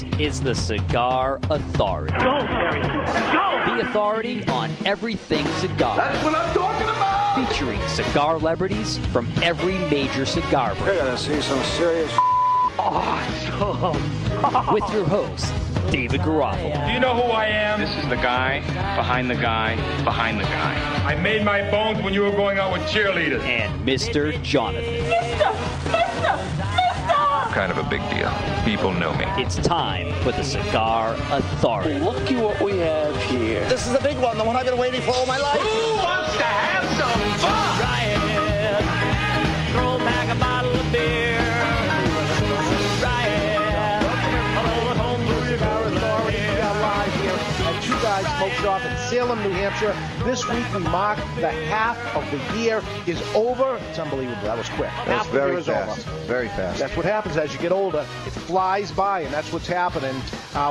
This is the Cigar Authority. Go, Terry. Go! The authority on everything cigar. That's what I'm talking about! Featuring cigar celebrities from every major cigar brand. You're gonna see some serious awesome. With your host, David Garofalo. Do you know who I am? This is the guy behind the guy behind the guy. I made my bones when you were going out with cheerleaders. And Mr. Jonathan. Mr. Kind of a big deal. People know me. It's time for the Cigar Authority. Look at what we have here. This is a big one, the one I've been waiting for all my life. Who wants to have some fun? Riot. Throw back a bottle of beer. Smoke Shop in Salem, New Hampshire. This week we mark the half of the year is over. It's unbelievable. That was quick. That's very fast. Very fast. That's what happens as you get older. It flies by, and that's what's happening.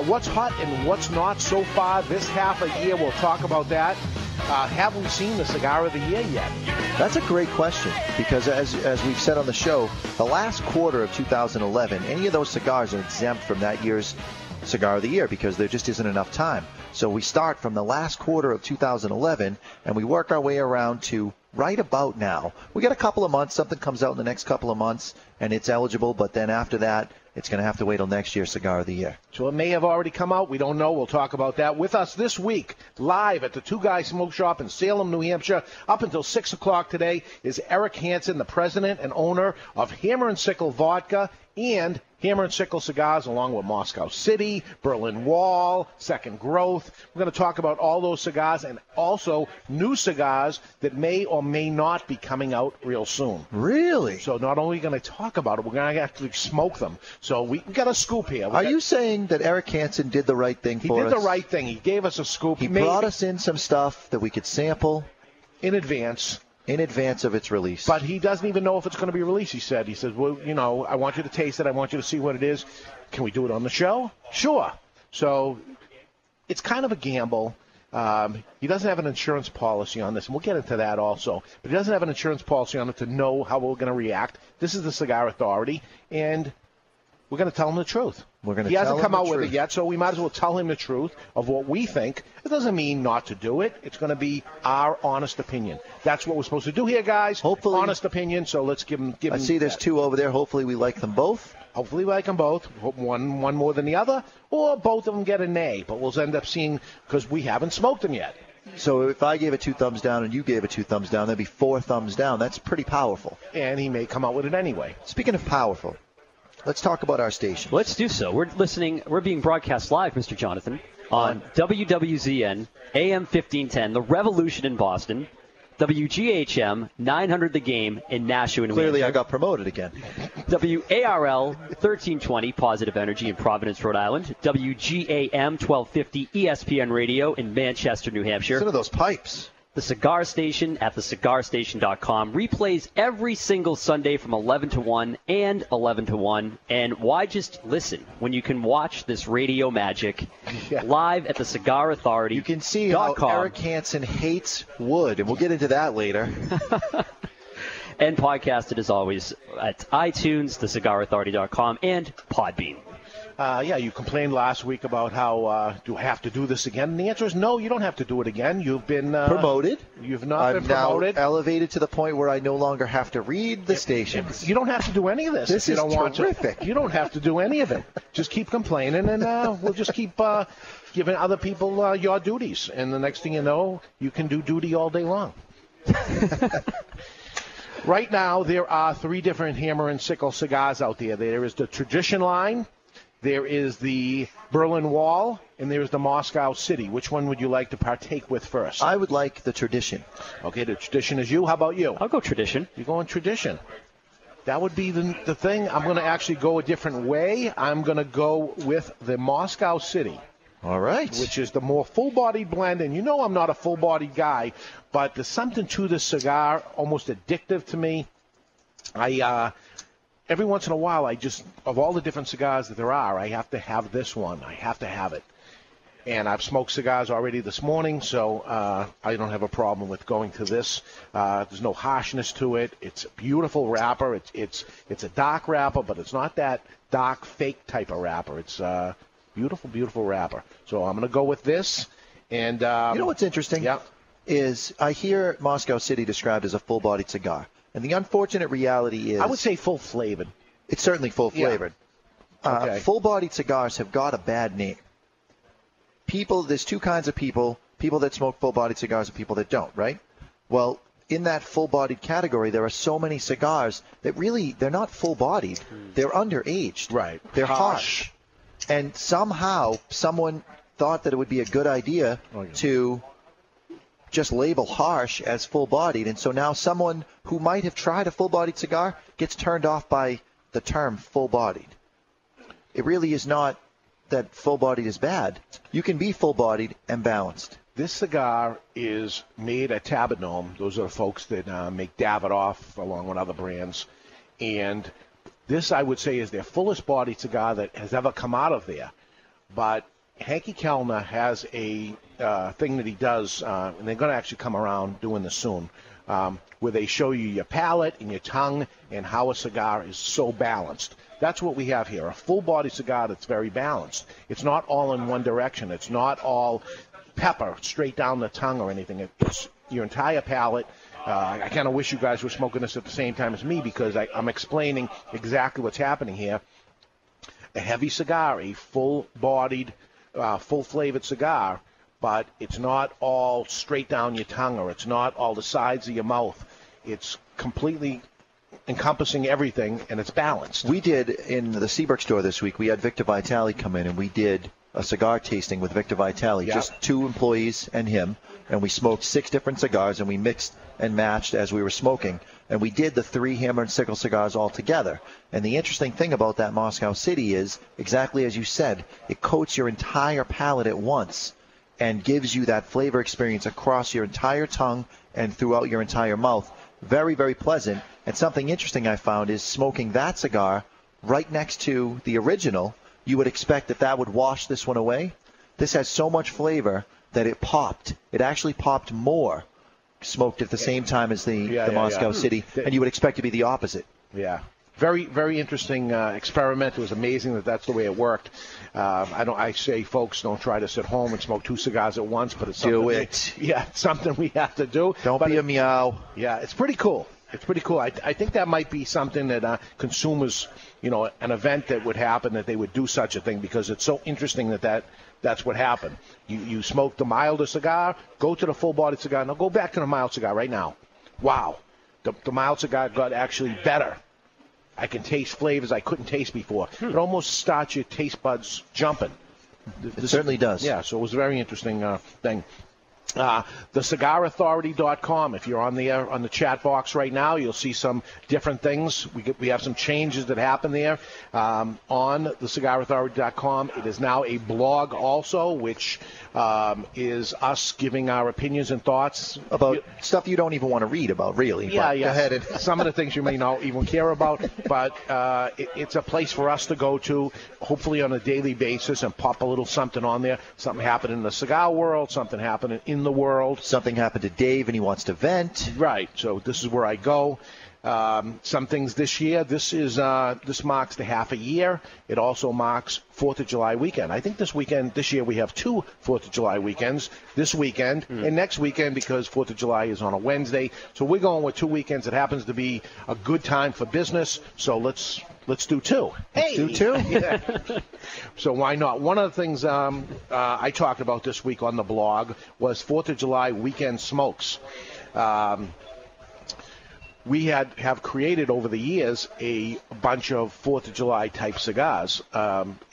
What's hot and what's not so far this half a year, we'll talk about that. Have we seen the Cigar of the Year yet? That's a great question, because as we've said on the show, the last quarter of 2011, any of those cigars are exempt from that year's Cigar of the Year because there just isn't enough time. So we start from the last quarter of 2011, and we work our way around to right about now. We got a couple of months. Something comes out in the next couple of months, and it's eligible. But then after that, it's going to have to wait till next year's Cigar of the Year. So it may have already come out. We don't know. We'll talk about that. With us this week, live at the Two Guys Smoke Shop in Salem, New Hampshire, up until 6 o'clock today, is Eric Hanson, the president and owner of Hammer & Sickle Vodka and Hammer and Sickle Cigars, along with Moscow City, Berlin Wall, Second Growth. We're going to talk about all those cigars and also new cigars that may or may not be coming out real soon. Really? So not only going to talk about it, we're going to actually smoke them. So we got a scoop here. Are you saying that Eric Hanson did the right thing for us? He did the right thing. He gave us a scoop. He brought us in some stuff that we could sample in advance. In advance of its release. But he doesn't even know if it's going to be released, he said. He says, well, you know, I want you to taste it. I want you to see what it is. Can we do it on the show? Sure. So it's kind of a gamble. He doesn't have an insurance policy on this, and we'll get into that also. But he doesn't have an insurance policy on it to know how we're going to react. This is the Cigar Authority, and we're going to tell him the truth. We're going to tell him the truth. He hasn't come out with it yet, so we might as well tell him the truth of what we think. It doesn't mean not to do it. It's going to be our honest opinion. That's what we're supposed to do here, guys. Hopefully, honest opinion. So let's give them. I see there's two over there. Hopefully, we like them both. Hopefully, we like them both. One more than the other, or both of them get an A. But we'll end up seeing because we haven't smoked them yet. So if I gave it two thumbs down and you gave it two thumbs down, that'd be four thumbs down. That's pretty powerful. And he may come out with it anyway. Speaking of powerful. Let's talk about our station. Let's do so. We're listening. We're being broadcast live, Mr. Jonathan, on WWZN, AM 1510, The Revolution in Boston, WGHM, 900 The Game in Nashua. Clearly, I got promoted again. WARL, 1320, Positive Energy in Providence, Rhode Island. WGAM, 1250, ESPN Radio in Manchester, New Hampshire. Listen to those pipes. The Cigar Station at thecigarstation.com replays every single Sunday from 11 to 1 and 11 to 1. And why just listen when you can watch this radio magic live at thecigarauthority.com? You can see how Eric Hanson hates wood, and we'll get into that later. And podcasted, as always, at iTunes, thecigarauthority.com, and Podbean. You complained last week about how do I have to do this again? And the answer is no, you don't have to do it again. You've been promoted. You've not been promoted. Now elevated to the point where I no longer have to read the station. You don't have to do any of this. This is terrific. You don't have to do any of it. Just keep complaining, and we'll just keep giving other people your duties. And the next thing you know, you can do duty all day long. Right now, there are three different Hammer and Sickle cigars out there. There is the Tradition line. There is the Berlin Wall, and there is the Moscow City. Which one would you like to partake with first? I would like the Tradition. Okay, the Tradition is you. How about you? I'll go Tradition. You're going Tradition. That would be the thing. I'm going to actually go a different way. I'm going to go with the Moscow City. All right. Which is the more full-bodied blend. And you know I'm not a full-bodied guy, but there's something to this cigar, almost addictive to me. Every once in a while, I just, of all the different cigars that there are, I have to have this one. I have to have it. And I've smoked cigars already this morning, so I don't have a problem with going to this. There's no harshness to it. It's a beautiful wrapper. It's a dark wrapper, but it's not that dark, fake type of wrapper. It's Beautiful, beautiful wrapper. So I'm going to go with this. And you know what's interesting? Yeah. Is I hear Moscow City described as a full-bodied cigar. And the unfortunate reality is... I would say full-flavored. It's certainly full-flavored. Yeah. Okay. Full-bodied cigars have got a bad name. People, there's two kinds of people, people that smoke full-bodied cigars and people that don't, right? Well, in that full-bodied category, there are so many cigars that really, they're not full-bodied. They're underaged. Right. They're harsh. And somehow, someone thought that it would be a good idea to... just label harsh as full-bodied, and so now someone who might have tried a full-bodied cigar gets turned off by the term full-bodied. It really is not that full-bodied is bad. You can be full-bodied and balanced. This cigar is made at Tabernome. Those are the folks that make Davidoff along with other brands, and this, I would say, is their fullest-bodied cigar that has ever come out of there, but... Hanky Kellner has a thing that he does, and they're going to actually come around doing this soon, where they show you your palate and your tongue and how a cigar is so balanced. That's what we have here, a full-body cigar that's very balanced. It's not all in one direction. It's not all pepper straight down the tongue or anything. It's your entire palate. I kind of wish you guys were smoking this at the same time as me because I'm explaining exactly what's happening here. A heavy cigar, a full-bodied full-flavored cigar, but it's not all straight down your tongue or it's not all the sides of your mouth. It's completely encompassing everything, and it's balanced. We did, in the Seabrook store this week, we had Victor Vitale come in, and we did a cigar tasting with Victor Vitale, just two employees and him, and we smoked six different cigars, and we mixed and matched as we were smoking, and we did the three Hammer and Sickle cigars all together. And the interesting thing about that Moscow City is, exactly as you said, it coats your entire palate at once and gives you that flavor experience across your entire tongue and throughout your entire mouth. Very, very pleasant. And something interesting I found is smoking that cigar right next to the original, you would expect that that would wash this one away. This has so much flavor that it popped. It actually popped more smoked at the same time as the Moscow City, and you would expect to be the opposite. Yeah. Very, very interesting experiment. It was amazing that that's the way it worked. I say, folks, don't try this at home and smoke two cigars at once, but it's something, it's something we have to do. Don't be a meow. Yeah, it's pretty cool. It's pretty cool. I think that might be something that consumers, an event that would happen, that they would do such a thing because it's so interesting that's what happened. You smoke the milder cigar, go to the full-bodied cigar. Now go back to the mild cigar right now. Wow. The mild cigar got actually better. I can taste flavors I couldn't taste before. It almost starts your taste buds jumping. It certainly does. Yeah, so it was a very interesting thing. Thecigarauthority.com. If you're on the chat box right now, you'll see some different things. We have some changes that happen there on thecigarauthority.com. It is now a blog also, which is us giving our opinions and thoughts about stuff you don't even want to read about, really. Go ahead and some of the things you may not even care about, but it's a place for us to go to, hopefully on a daily basis, and pop a little something on there. Something happened in the cigar world, something happened in the world. Something happened to Dave and he wants to vent. Right. So this is where I go. Some things this year. This marks the half a year. It also marks 4th of July weekend. I think this year we have two 4th of July weekends. This weekend and next weekend because 4th of July is on a Wednesday. So we're going with two weekends. It happens to be a good time for business. So let's do two. So why not? One of the things I talked about this week on the blog was 4th of July weekend smokes. We have created over the years a bunch of 4th of July type cigars,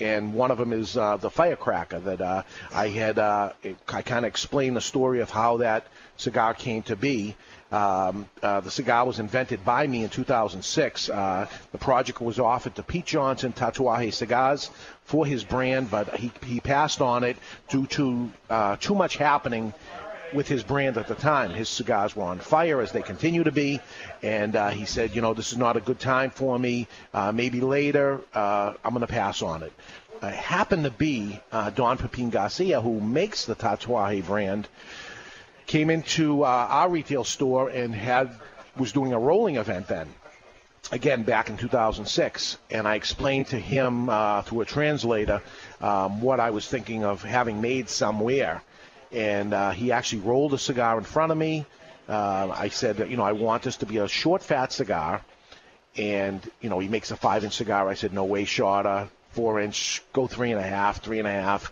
and one of them is the Firecracker that I kind of explained the story of how that cigar came to be. The cigar was invented by me in 2006. The project was offered to Pete Johnson, Tatuaje Cigars, for his brand, but he passed on it due to too much happening with his brand at the time. His cigars were on fire, as they continue to be, and he said, this is not a good time for me. Maybe later, I'm going to pass on it. It happened to be Don Pepin Garcia, who makes the Tatuaje brand, came into our retail store and was doing a rolling event then. again, back in 2006, and I explained to him through a translator what I was thinking of having made somewhere. And he actually rolled a cigar in front of me. I said, that, you know, I want this to be a short, fat cigar. And, you know, he makes a 5-inch cigar. I said, no, way shorter, 4-inch, go 3.5,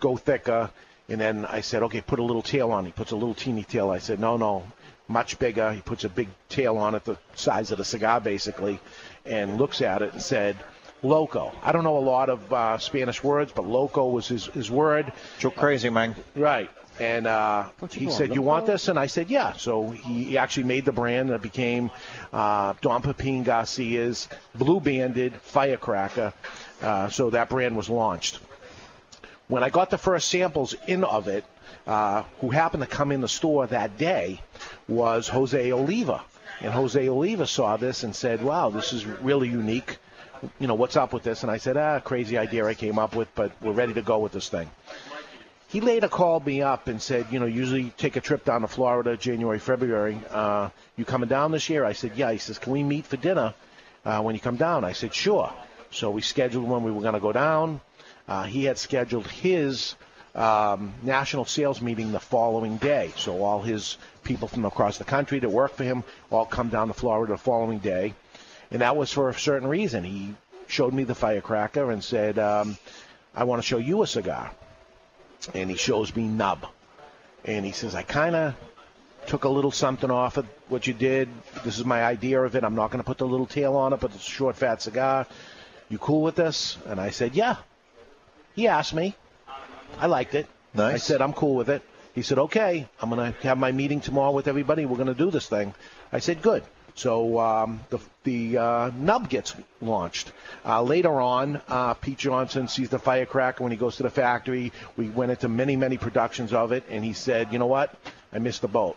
go thicker. And then I said, okay, put a little tail on. He puts a little teeny tail. I said, no, much bigger. He puts a big tail on it, the size of the cigar, basically, and looks at it and said, loco. I don't know a lot of Spanish words, but loco was his word. You're crazy, man. Right. And he said, you want this? And I said, yeah. So he actually made the brand that became Don Pepin Garcia's Blue Banded Firecracker. So that brand was launched. When I got the first samples in of it, who happened to come in the store that day was Jose Oliva. And Jose Oliva saw this and said, wow, this is really unique. You know, what's up with this? And I said, crazy idea I came up with, but we're ready to go with this thing. He later called me up and said, you know, usually you take a trip down to Florida, January, February. You coming down this year? I said, yeah. He says, can we meet for dinner when you come down? I said, sure. So we scheduled when we were going to go down. He had scheduled his national sales meeting the following day. So all his people from across the country that work for him all come down to Florida the following day. And that was for a certain reason. He showed me the firecracker and said, I want to show you a cigar. And he shows me Nub. And he says, I kind of took a little something off of what you did. This is my idea of it. I'm not going to put the little tail on it, but it's a short, fat cigar. You cool with this? And I said, yeah. He asked me. I liked it. Nice. I said, I'm cool with it. He said, okay, I'm going to have my meeting tomorrow with everybody. We're going to do this thing. I said, good. So the Nub gets launched. Later on, Pete Johnson sees the firecracker when he goes to the factory. We went into many, many productions of it, and he said, you know what? I missed the boat.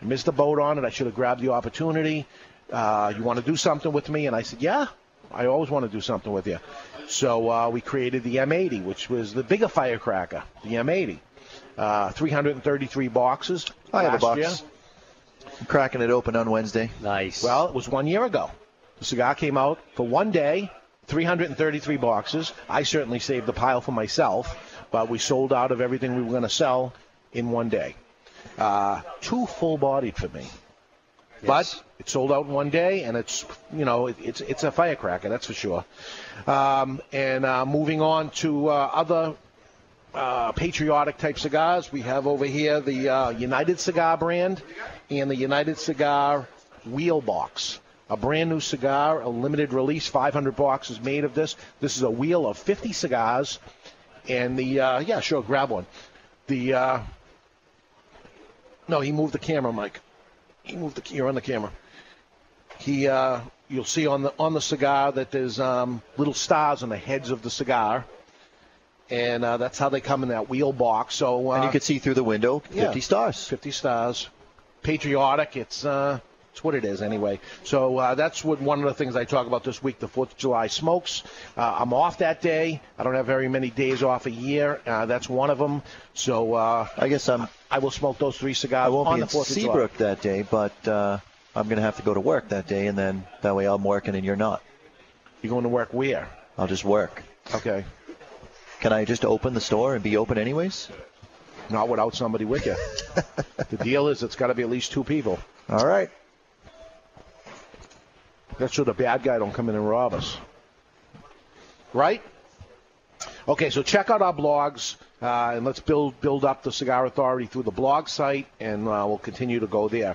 I missed the boat on it. I should have grabbed the opportunity. You want to do something with me? And I said, yeah, I always want to do something with you. So we created the M80, which was the bigger firecracker, the M80. 333 boxes. I have a box. Year. I'm cracking it open on Wednesday. Nice. Well, it was 1 year ago. The cigar came out for one day, 333 boxes. I certainly saved the pile for myself, but we sold out of everything we were going to sell in one day. Too full-bodied for me. Yes. But it sold out in one day, and it's, you know, it's a firecracker, that's for sure. And moving on to other patriotic-type cigars, we have over here the United Cigar brand and the United Cigar Wheel Box, a brand-new cigar, a limited release, 500 boxes made of this. This is a wheel of 50 cigars, and the, yeah, sure, grab one. The, no, he moved the camera, Mike. He moved the, you're on the camera. He, you'll see on the cigar that there's little stars on the heads of the cigar. And that's how they come in that wheel box. So and you can see through the window, 50 stars. 50 stars. Patriotic. It's what it is anyway. So that's what one of the things I talk about this week, the 4th of July smokes. I'm off that day. I don't have very many days off a year. That's one of them. So I guess I will smoke those three cigars on the 4th of July. I won't be in Seabrook that day, but I'm going to have to go to work that day, and then that way I'm working and you're not. You're going to work where? I'll just work. Okay. Can I just open the store and be open anyways? Not without somebody with you. The deal is it's got to be at least two people. All right. That's so the bad guy don't come in and rob us. Right? Okay, so check out our blogs, and let's build up the Cigar Authority through the blog site, and we'll continue to go there.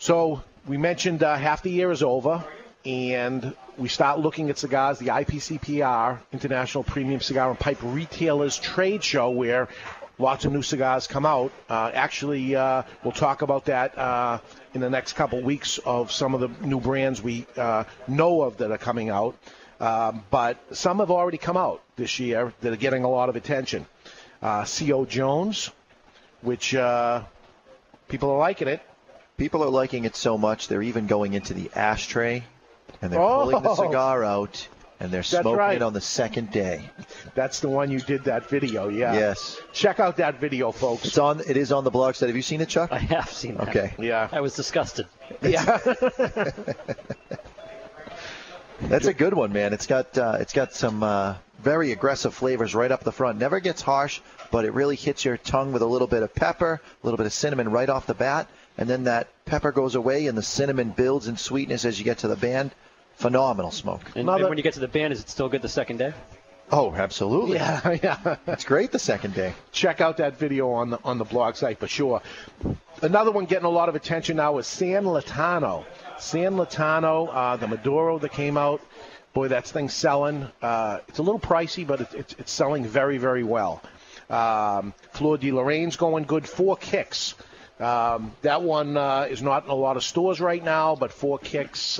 So we mentioned half the year is over. And we start looking at cigars, the IPCPR, International Premium Cigar and Pipe Retailers Trade Show, where lots of new cigars come out. Actually, we'll talk about that in the next couple weeks of some of the new brands we know of that are coming out. But some have already come out this year that are getting a lot of attention. C.O. Jones, which people are liking it. People are liking it so much, they're even going into the ashtray. And they're pulling the cigar out, and they're smoking it on the second day. That's the one you did that video, yeah. Yes. Check out that video, folks. It's on. It is on the blog site. Have you seen it, Chuck? I have seen it. Okay. Yeah. I was disgusted. Yeah. That's a good one, man. It's got some very aggressive flavors right up the front. Never gets harsh, but it really hits your tongue with a little bit of pepper, a little bit of cinnamon right off the bat, and then that pepper goes away and the cinnamon builds in sweetness as you get to the band. Phenomenal smoke. And when you get to the band, is it still good the second day? Oh, absolutely. Yeah. It's great the second day. Check out that video on the blog site for sure. Another one getting a lot of attention now is San Latano. San Latano, the Maduro that came out. Boy, that thing's selling. It's a little pricey, but it's selling very, very well. Fleur de Lorraine's going good. Four Kicks. That one is not in a lot of stores right now, but Four Kicks...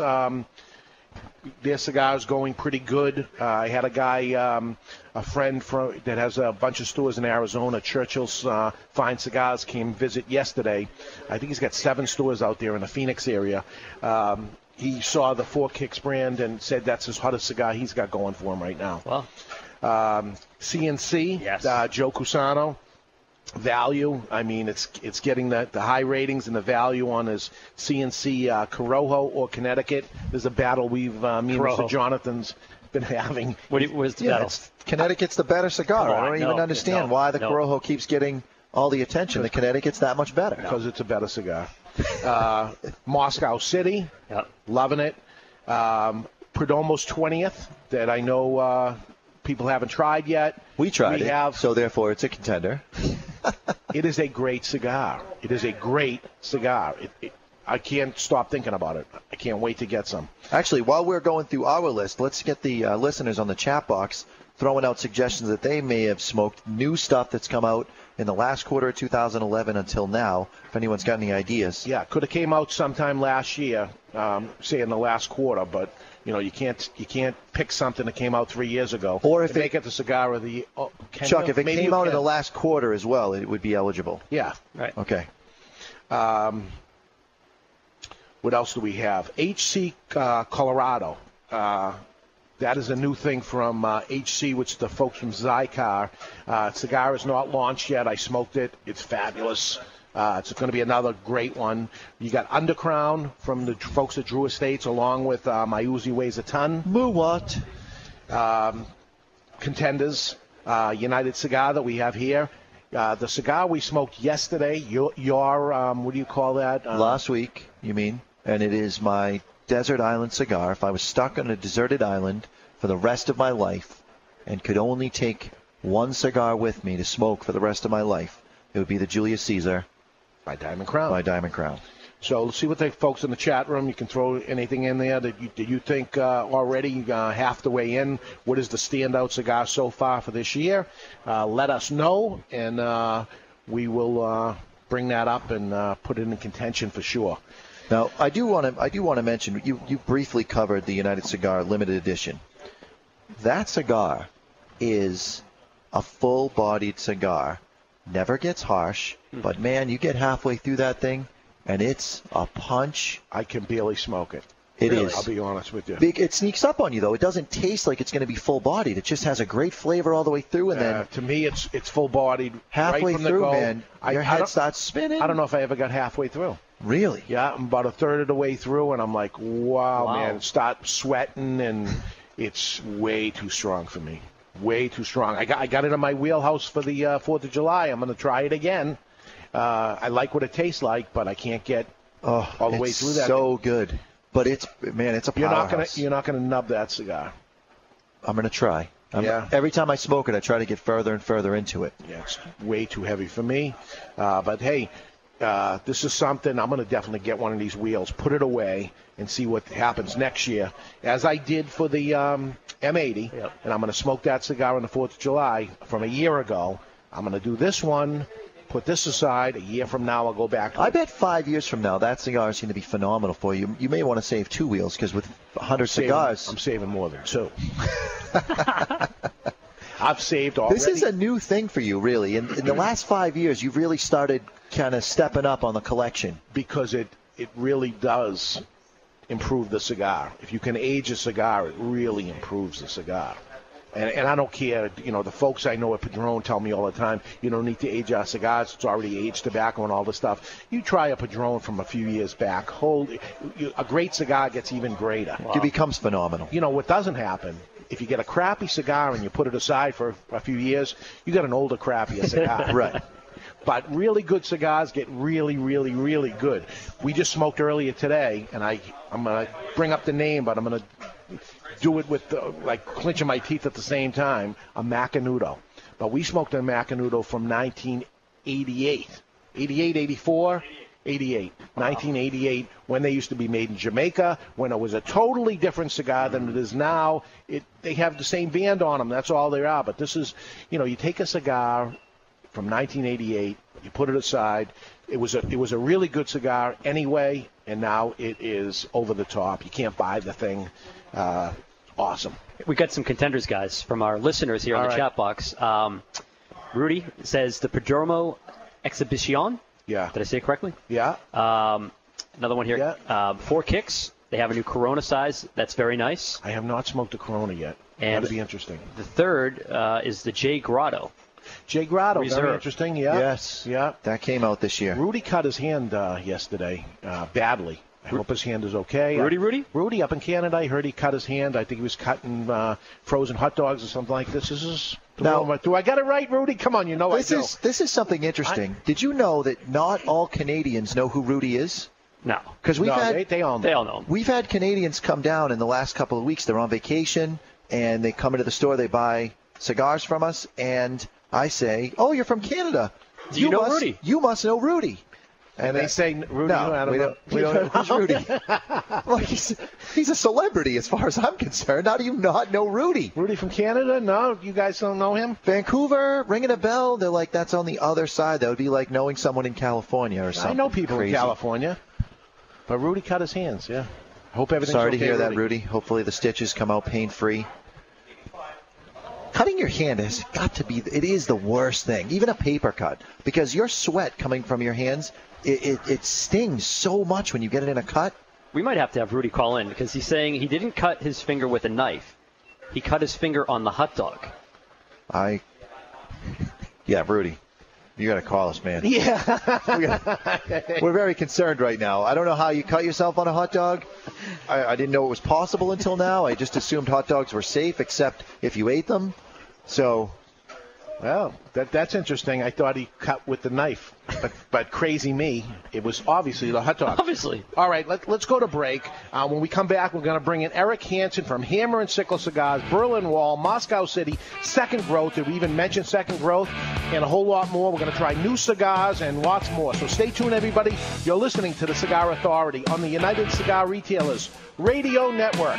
their cigar's going pretty good. I had a guy, a friend that has a bunch of stores in Arizona, Churchill's Fine Cigars, came visit yesterday. I think he's got 7 stores out there in the Phoenix area. He saw the Four Kicks brand and said that's his hottest cigar he's got going for him right now. Well, CNC, yes. Joe Cusano. Value. I mean, it's getting the high ratings and the value on his CNC Corojo or Connecticut. There's a battle we've me and Mr. Jonathan's been having. What is the battle? Connecticut's the better cigar. I don't even understand why the Corojo keeps getting all the attention. The Connecticut's that much better because it's a better cigar. Moscow City, loving it. Perdomo's 20th that I know people haven't tried yet. We tried. So therefore, it's a contender. It is a great cigar. I can't stop thinking about it. I can't wait to get some. Actually, while we're going through our list, let's get the listeners on the chat box throwing out suggestions that they may have smoked, new stuff that's come out in the last quarter of 2011 until now, if anyone's got any ideas. Yeah, could have came out sometime last year, say in the last quarter, but... You know, you can't pick something that came out 3 years ago. Or if make it the cigar of the Chuck, if it came out in the last quarter as well, it would be eligible. Yeah. Right. Okay. What else do we have? HC Colorado. That is a new thing from HC, which the folks from Zycar. Cigar is not launched yet. I smoked it. It's fabulous. It's going to be another great one. You got Undercrown from the folks at Drew Estates, along with My Uzi Weighs a Ton. Muwat. Contenders. United Cigar that we have here. The cigar we smoked yesterday, what do you call that? Last week, you mean. And it is my desert island cigar. If I was stuck on a deserted island for the rest of my life and could only take one cigar with me to smoke for the rest of my life, it would be the Julius Caesar. By Diamond Crown. So let's see what the folks in the chat room, you can throw anything in there that you think already half the way in. What is the standout cigar so far for this year? Let us know, and we will bring that up and put it in contention for sure. Now, I do want to mention, you briefly covered the United Cigar Limited Edition. That cigar is a full-bodied cigar. Never gets harsh, but, man, you get halfway through that thing, and it's a punch. I can barely smoke it. It really is. I'll be honest with you. It sneaks up on you, though. It doesn't taste like it's going to be full-bodied. It just has a great flavor all the way through. And then to me, it's full-bodied. Halfway through, man, your head starts spinning. I don't know if I ever got halfway through. Really? Yeah, I'm about a third of the way through, and I'm like, wow. Man, start sweating, and it's way too strong for me. Way too strong. I got it in my wheelhouse for the 4th of July. I'm going to try it again. I like what it tastes like, but I can't get all the way through that. It's so good. But it's a powerhouse. You're not going to nub that cigar. I'm going to try. Every time I smoke it, I try to get further and further into it. Yeah, it's way too heavy for me. But, hey, this is something. I'm going to definitely get one of these wheels, put it away, and see what happens next year, as I did for the M80, and I'm going to smoke that cigar on the 4th of July from a year ago. I'm going to do this one, put this aside. A year from now, I'll go back to it. I bet 5 years from now, that cigar is going to be phenomenal for you. You may want to save 2 wheels, because with 100 cigars... I'm saving more than 2. I've saved already. This is a new thing for you, really. In the last 5 years, you've really started kind of stepping up on the collection. Because it really does... improve the cigar. If you can age a cigar, it really improves the cigar. And I don't care, you know, the folks I know at Padron tell me all the time, you don't need to age our cigars. It's already aged tobacco and all this stuff. You try a Padron from a few years back. A great cigar gets even greater. Wow. It becomes phenomenal. You know, what doesn't happen, if you get a crappy cigar and you put it aside for a few years, you got an older, crappier cigar. Right. But really good cigars get really, really, really good. We just smoked earlier today, and I'm going to bring up the name, but I'm going to do it with, like, clenching my teeth at the same time, a Macanudo. But we smoked a Macanudo from 1988. 88, 84, 88. Wow. 1988, when they used to be made in Jamaica, when it was a totally different cigar than it is now. They have the same band on them. That's all they are. But this is, you know, you take a cigar from 1988, you put it aside. It was a really good cigar anyway, and now it is over the top. You can't buy the thing. Awesome. We got some contenders, guys, from our listeners here in the chat box. Rudy says the Padromo Exhibition. Yeah. Did I say it correctly? Yeah. Another one here. Yeah. Four Kicks. They have a new Corona size. That's very nice. I have not smoked a Corona yet. That'll be interesting. The third is the J. Grotto. Jay Grotto, Reserve. Very interesting, yeah. Yes, yeah. That came out this year. Rudy cut his hand yesterday badly. I hope his hand is okay. Rudy? Rudy, up in Canada, I heard he cut his hand. I think he was cutting frozen hot dogs or something like this. This is... Now, do I got it right, Rudy? Come on, you know I do. This is something interesting. Did you know that not all Canadians know who Rudy is? No. Because they all know him. We've had Canadians come down in the last couple of weeks. They're on vacation, and they come into the store. They buy cigars from us, and... I say, oh, you're from Canada. Do you know Rudy? You must know Rudy. And they say, Rudy, no, I don't know. We don't know who's Rudy. Well, he's a celebrity as far as I'm concerned. How do you not know Rudy? Rudy from Canada? No, you guys don't know him? Vancouver, ringing a bell. They're like, that's on the other side. That would be like knowing someone in California or something. I know people in California. But Rudy cut his hands, yeah. I hope everything's okay. Sorry to hear that, Rudy. Hopefully the stitches come out pain-free. Cutting your hand has got to be – it is the worst thing, even a paper cut, because your sweat coming from your hands, it stings so much when you get it in a cut. We might have to have Rudy call in because he's saying he didn't cut his finger with a knife. He cut his finger on the hot dog. Yeah, Rudy. You got to call us, man. Yeah. We're very concerned right now. I don't know how you cut yourself on a hot dog. I didn't know it was possible until now. I just assumed hot dogs were safe, except if you ate them. So, well, that's interesting. I thought he cut with the knife. But crazy me, it was obviously the hot dog. Obviously. All right, let's go to break. When we come back, we're going to bring in Eric Hanson from Hammer and Sickle Cigars, Berlin Wall, Moscow City, Second Growth. Did we even mention Second Growth? And a whole lot more. We're going to try new cigars and lots more. So stay tuned, everybody. You're listening to The Cigar Authority on the United Cigar Retailers Radio Network.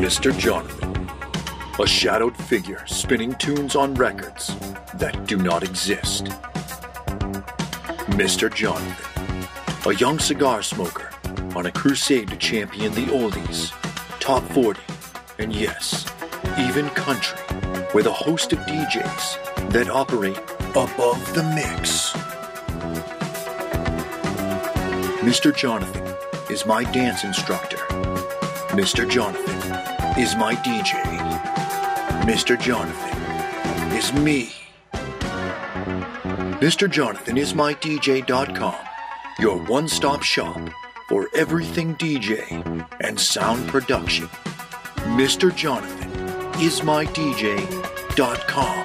Mr. Jonathan, a shadowed figure spinning tunes on records that do not exist. Mr. Jonathan, a young cigar smoker on a crusade to champion the oldies, top 40, and yes, even country, with a host of DJs that operate above the mix. Mr. Jonathan is my dance instructor. Mr. Jonathan is my DJ. Mr. Jonathan is me. MrJonathanIsMyDJ.com, your one-stop shop for everything DJ and sound production. MrJonathanIsMyDJ.com.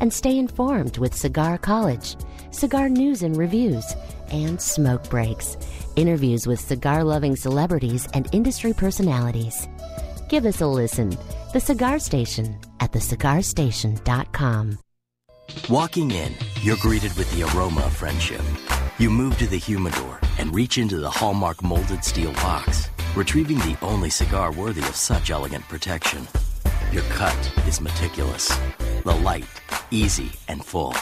And stay informed with Cigar College, cigar news and reviews, and smoke breaks, interviews with cigar-loving celebrities and industry personalities. Give us a listen. The Cigar Station at thecigarstation.com. Walking in, you're greeted with the aroma of friendship. You move to the humidor and reach into the Hallmark molded steel box, retrieving the only cigar worthy of such elegant protection. Your cut is meticulous, the light, easy, and full.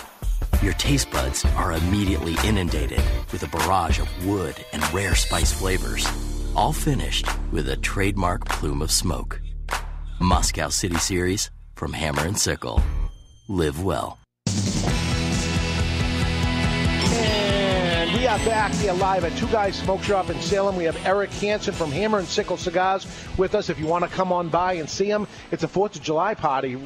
Your taste buds are immediately inundated with a barrage of wood and rare spice flavors, all finished with a trademark plume of smoke. Moscow City Series from Hammer and Sickle. Live well. And we are back. We are live at Two Guys Smoke Shop in Salem. We have Eric Hanson from Hammer and Sickle Cigars with us. If you want to come on by and see him, it's a 4th of July party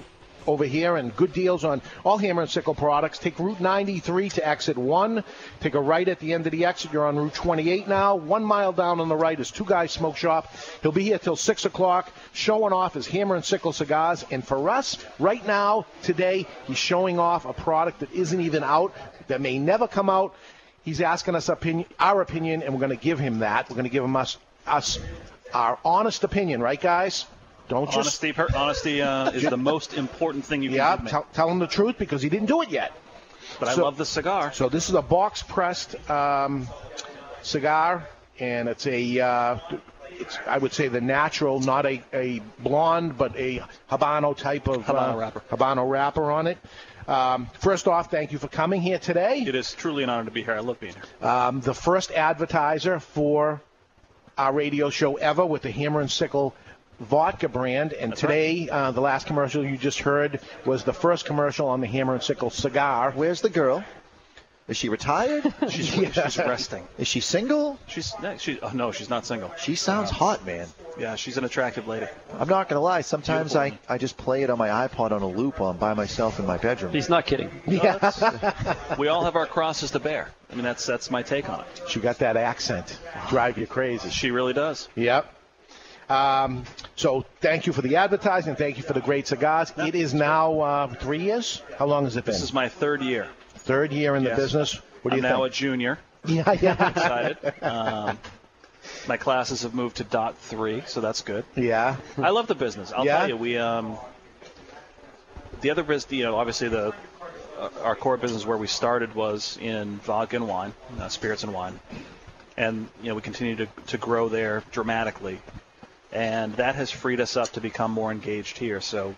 over here, and good deals on all Hammer and Sickle products. Take Route 93 to Exit 1. Take a right at the end of the exit. You're on Route 28 now. 1 mile down on the right is Two Guys Smoke Shop. He'll be here till 6 o'clock showing off his Hammer and Sickle cigars. And for us, right now, today, he's showing off a product that isn't even out, that may never come out. He's asking us our opinion, and we're going to give him that. We're going to give him us our honest opinion. Right, guys? Honesty is the most important thing you can do. Yeah, tell him the truth because he didn't do it yet. But I love the cigar. So this is a box-pressed cigar, and it's I would say the natural, not a blonde, but a Habano type of Habano wrapper on it. First off, thank you for coming here today. It is truly an honor to be here. I love being here. The first advertiser for our radio show ever with the Hammer and Sickle vodka brand, and today the last commercial you just heard was the first commercial on the Hammer and Sickle cigar. Where's the girl? Is she retired? She's resting. Is she single? No, she's not single. She sounds hot, man. Yeah, she's an attractive lady. I'm not going to lie. Sometimes I just play it on my iPod on a loop while I'm by myself in my bedroom. He's not kidding. Yeah. We all have our crosses to bear. I mean, that's my take on it. She got that accent. Drive you crazy. She really does. Yep. So thank you for the advertising. Thank you for the great cigars. It is now 3 years. How long has it been? This is my third year. Third year in the business. What do you think? I'm now a junior. Yeah. I'm excited. My classes have moved to .3, so that's good. Yeah. I love the business. I'll tell you, we the other business, obviously our core business where we started was in vodka and wine, spirits and wine, and we continue to grow there dramatically. And that has freed us up to become more engaged here. So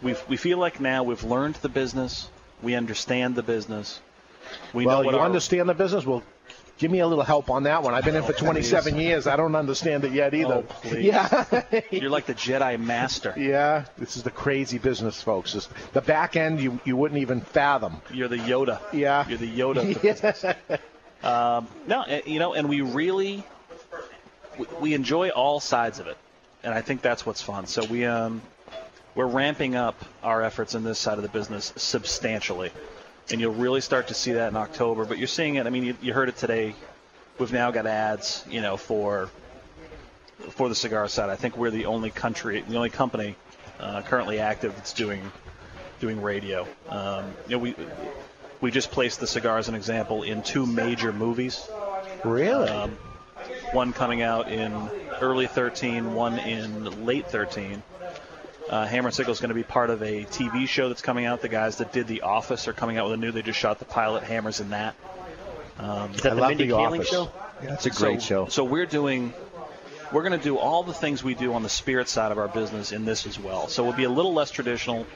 we feel like now we've learned the business. We understand the business. We know what you understand the business. We'll Give me a little help on that one. I've been in for 27 years. I don't understand it yet either. Oh, please. Yeah. You're like the Jedi Master. Yeah. This is the crazy business, folks. It's the back end you wouldn't even fathom. You're the Yoda. Yeah. You're the Yoda of the business. No, you know, and we really we enjoy all sides of it, and I think that's what's fun. So we're ramping up our efforts in this side of the business substantially. And you'll really start to see that in October. But you're seeing it. I mean, you heard it today. We've now got ads, you know, for the cigar side. I think we're the only company currently active that's doing radio. You know, we just placed the cigar as an example in two major movies. Really? One coming out in early 13, one in late 13. Hammer and Sickle is going to be part of a TV show that's coming out. The guys that did The Office are coming out with a new. They just shot the pilot. Hammer's in that. Is that I the love Mindy The Kaling Office. Show? Yeah, it's a great show. So we're going to do all the things we do on the spirit side of our business in this as well. So we'll be a little less traditional.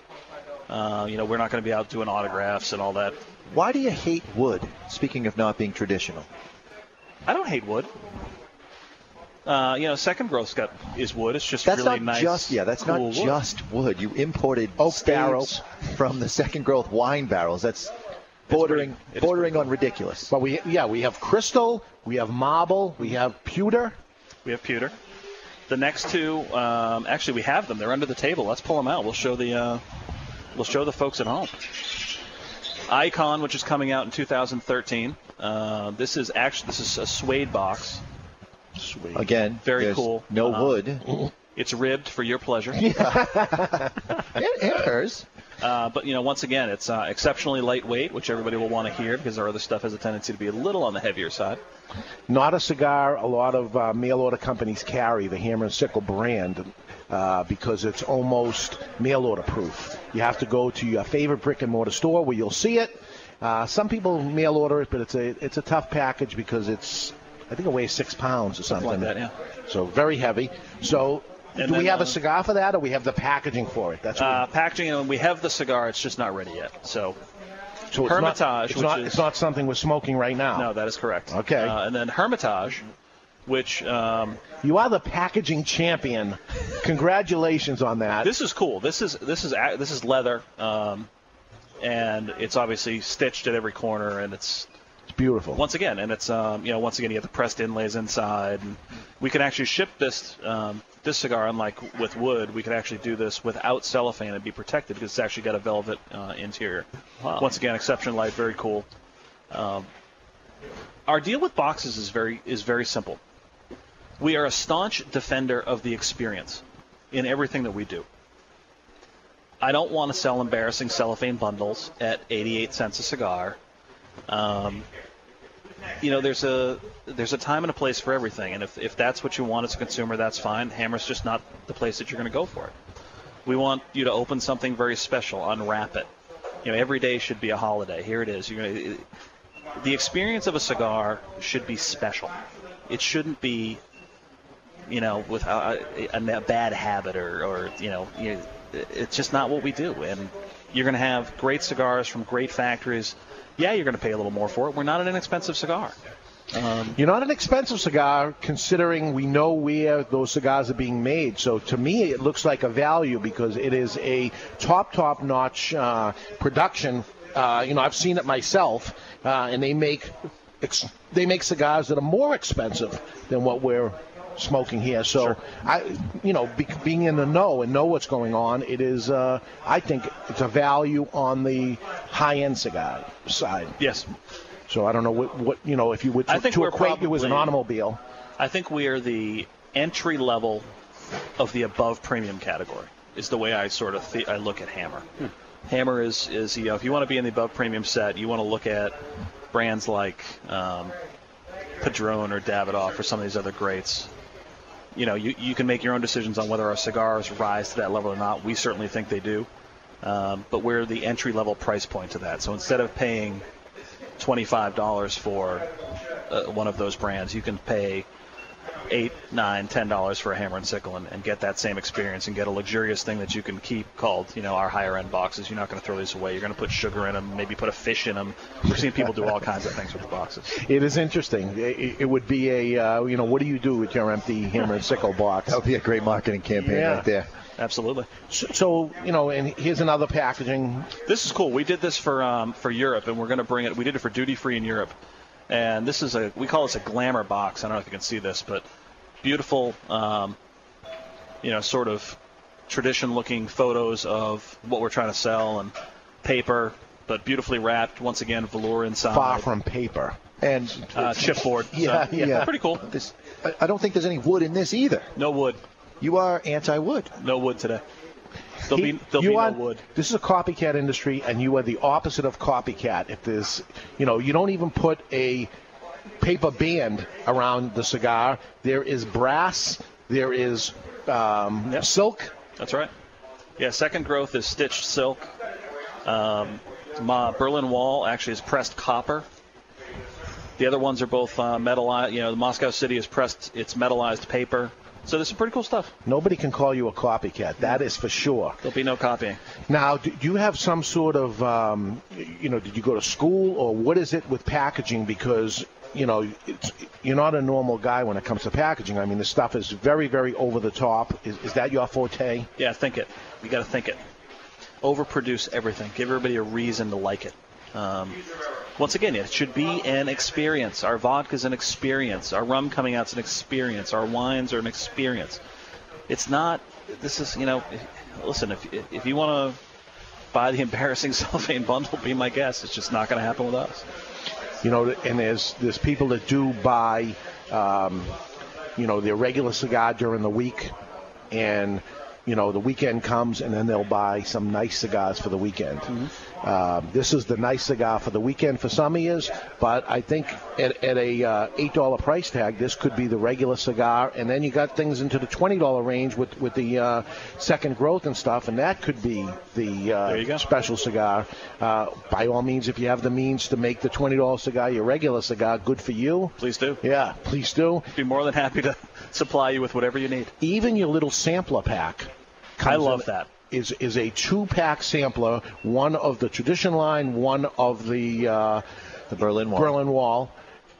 You know, we're not going to be out doing autographs and all that. Why do you hate wood? Speaking of not being traditional, I don't hate wood. You know, Second Growth is wood. It's just that's really nice. That's cool, not just wood. You imported oak barrels from the Second Growth wine barrels. That's bordering on ridiculous. But we have crystal, we have marble, we have pewter. The next two, actually, we have them. They're under the table. Let's pull them out. We'll show the folks at home. Icon, which is coming out in 2013. This is a suede box. Sweet. Again, very cool. No wood. It's ribbed for your pleasure. Yeah. It hers. But, you know, once again, it's exceptionally lightweight, which everybody will want to hear because our other stuff has a tendency to be a little on the heavier side. Not a cigar. A lot of mail-order companies carry the Hammer & Sickle brand because it's almost mail-order proof. You have to go to your favorite brick-and-mortar store where you'll see it. Some people mail-order it, but it's a tough package because it's... I think it weighs 6 pounds or something like that, yeah. So very heavy. So do we have a cigar for that, or we have the packaging for it? That's what packaging, and we have the cigar. It's just not ready yet. So Hermitage. It's not something we're smoking right now. No, that is correct. Okay. And then Hermitage, which... you are the packaging champion. Congratulations on that. This is cool. This is leather, and it's obviously stitched at every corner, and it's... beautiful. Once again, and it's you know, once again you have the pressed inlays inside, and we can actually ship this this cigar. Unlike with wood, we can actually do this without cellophane and be protected because it's actually got a velvet interior. Wow. Once again, exceptional light, very cool. Our deal with boxes is very simple. We are a staunch defender of the experience in everything that we do. I don't want to sell embarrassing cellophane bundles at 88 cents a cigar. You know, there's a time and a place for everything, and if that's what you want as a consumer, that's fine. Hammer's just not the place that you're going to go for it. We want you to open something very special, unwrap it. You know, every day should be a holiday. Here it is. The experience of a cigar should be special. It shouldn't be, you know, with a bad habit or you know, it's just not what we do. And you're going to have great cigars from great factories. Yeah, you're going to pay a little more for it. We're not an inexpensive cigar. You're not an expensive cigar, considering we know where those cigars are being made. So to me, it looks like a value because it is a top-notch production. You know, I've seen it myself, and they make cigars that are more expensive than what we're smoking here. So sure. I, you know, being in the know and know what's going on, it is. I think it's a value on the high-end cigar side. Yes. So I don't know what you know if you would to equate it was an automobile. I think we are the entry level of the above premium category. Is the way I sort of I look at Hammer. Hammer is you know, if you want to be in the above premium set, you want to look at brands like Padron or Davidoff or some of these other greats. You know, you can make your own decisions on whether our cigars rise to that level or not. We certainly think they do. But we're the entry-level price point to that. So instead of paying $25 for one of those brands, you can pay $8, $9, $10 for a Hammer and Sickle and get that same experience and get a luxurious thing that you can keep called, you know, our higher end boxes. You're not going to throw these away. You're going to put sugar in them, maybe put a fish in them. We're seeing people do all kinds of things with the boxes. It is interesting. It would be a, you know, what do you do with your empty Hammer and Sickle box? That would be a great marketing campaign right there. Absolutely. So, you know, and here's another packaging. This is cool. We did this for Europe, and we're going to bring it. We did it for duty free in Europe. And this is we call this a glamour box. I don't know if you can see this, but beautiful, you know, sort of tradition-looking photos of what we're trying to sell and paper, but beautifully wrapped. Once again, velour inside. Far from paper. And chipboard. Yeah, so, yeah. Pretty cool. I don't think there's any wood in this either. No wood. You are anti-wood. No wood today. There'll be no wood. This is a copycat industry, and you are the opposite of copycat. If there's, you know, you don't even put a paper band around the cigar. There is brass. There is silk. That's right. Yeah, Second Growth is stitched silk. My Berlin Wall actually is pressed copper. The other ones are both metallized. You know, the Moscow City is pressed. It's metallized paper. So there's some pretty cool stuff. Nobody can call you a copycat. That is for sure. There'll be no copying. Now, do you have some sort of, you know, did you go to school or what is it with packaging? Because, you know, you're not a normal guy when it comes to packaging. I mean, the stuff is very, very over the top. Is that your forte? Yeah, think it. You got to think it. Overproduce everything. Give everybody a reason to like it. Once again, it should be an experience. Our vodka is an experience. Our rum coming out is an experience. Our wines are an experience. It's not, this is, you know, listen, if you want to buy the embarrassing cellophane bundle, be my guest. It's just not going to happen with us. You know, and there's people that do buy, you know, their regular cigar during the week, and, you know, the weekend comes, and then they'll buy some nice cigars for the weekend. Mm-hmm. This is the nice cigar for the weekend for some years, but I think at a $8 price tag, this could be the regular cigar. And then you got things into the $20 range with the Second Growth and stuff, and that could be the special cigar. By all means, if you have the means to make the $20 cigar your regular cigar, good for you. Please do. Yeah, please do. I'd be more than happy to supply you with whatever you need. Even your little sampler pack. I love that. Is a 2-pack sampler, one of the Tradition line, one of the Berlin Wall,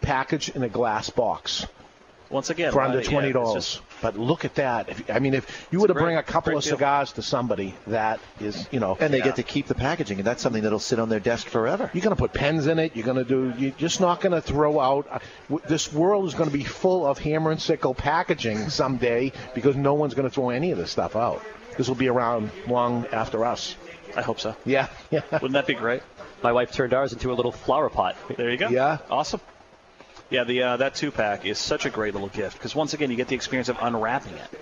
packaged in a glass box. Once again, for under $20. Yeah, but look at that. If you were to bring a couple of cigars to somebody, that is, you know. And they get to keep the packaging, and that's something that'll sit on their desk forever. You're going to put pens in it. You're just not going to throw out. This world is going to be full of Hammer and Sickle packaging someday because no one's going to throw any of this stuff out. This will be around long after us. I hope so. Yeah. Wouldn't that be great? My wife turned ours into a little flower pot. There you go. Yeah. Awesome. Yeah, that 2-pack is such a great little gift because, once again, you get the experience of unwrapping it.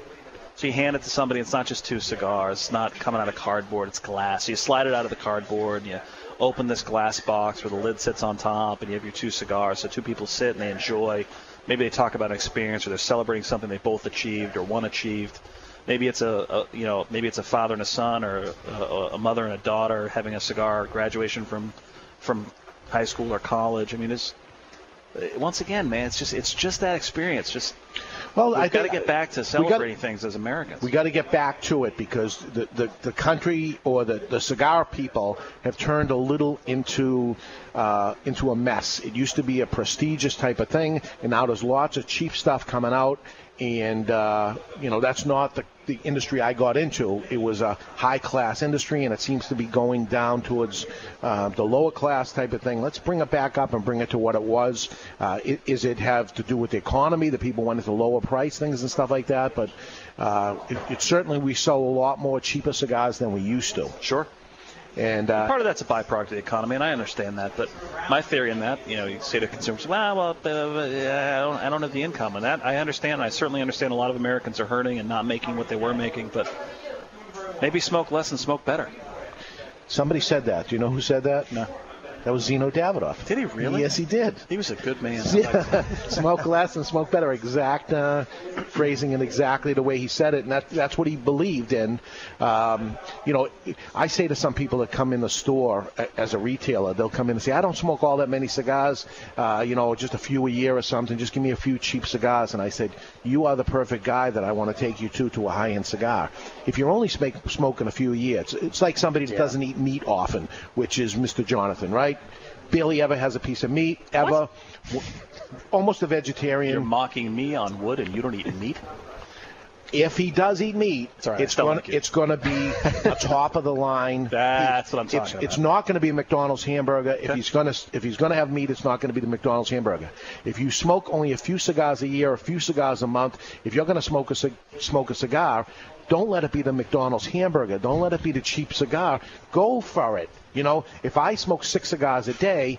So you hand it to somebody. It's not just 2 cigars. It's not coming out of cardboard. It's glass. So you slide it out of the cardboard, and you open this glass box where the lid sits on top, and you have your 2 cigars. So 2 people sit, and they enjoy. Maybe they talk about an experience, or they're celebrating something they both achieved or one achieved. Maybe it's a father and a son, or a mother and a daughter having a cigar, graduation from high school or college. I mean, it's... Once again, man, it's just that experience. Just we've got to get back to celebrating things as Americans. We got to get back to it because the country or the cigar people have turned a little into a mess. It used to be a prestigious type of thing, and now there's lots of cheap stuff coming out. And, you know, that's not the industry I got into. It was a high-class industry, and it seems to be going down towards the lower-class type of thing. Let's bring it back up and bring it to what it was. Is it have to do with the economy, the people wanted to lower price things and stuff like that? But it certainly we sell a lot more cheaper cigars than we used to. Sure. And part of that's a byproduct of the economy, and I understand that. But my theory in that, you know, you say to consumers, I don't have the income. And that I understand. And I certainly understand a lot of Americans are hurting and not making what they were making. But maybe smoke less and smoke better. Somebody said that. Do you know who said that? No. That was Zeno Davidoff. Did he really? Yes, he did. He was a good man. Yeah. Smoke less and smoke better. Exact phrasing and exactly the way he said it, and that's what he believed in. You know, I say to some people that come in the store as a retailer, they'll come in and say, I don't smoke all that many cigars, you know, just a few a year or something. Just give me a few cheap cigars. And I said, you are the perfect guy that I want to take you to a high-end cigar. If you're only smoking a few a year, it's like somebody that doesn't eat meat often, which is Mr. Jonathan, right? Barely ever has a piece of meat, ever. What? Almost a vegetarian. You're mocking me on wood and you don't eat meat? If he does eat meat, it's going to be the top of the line. That's what I'm talking about. It's not going to be a McDonald's hamburger. Okay. If he's going to have meat, it's not going to be the McDonald's hamburger. If you smoke only a few cigars a year, a few cigars a month, if you're going to smoke a cigar, don't let it be the McDonald's hamburger. Don't let it be the cheap cigar. Go for it. You know, if I smoke 6 cigars a day,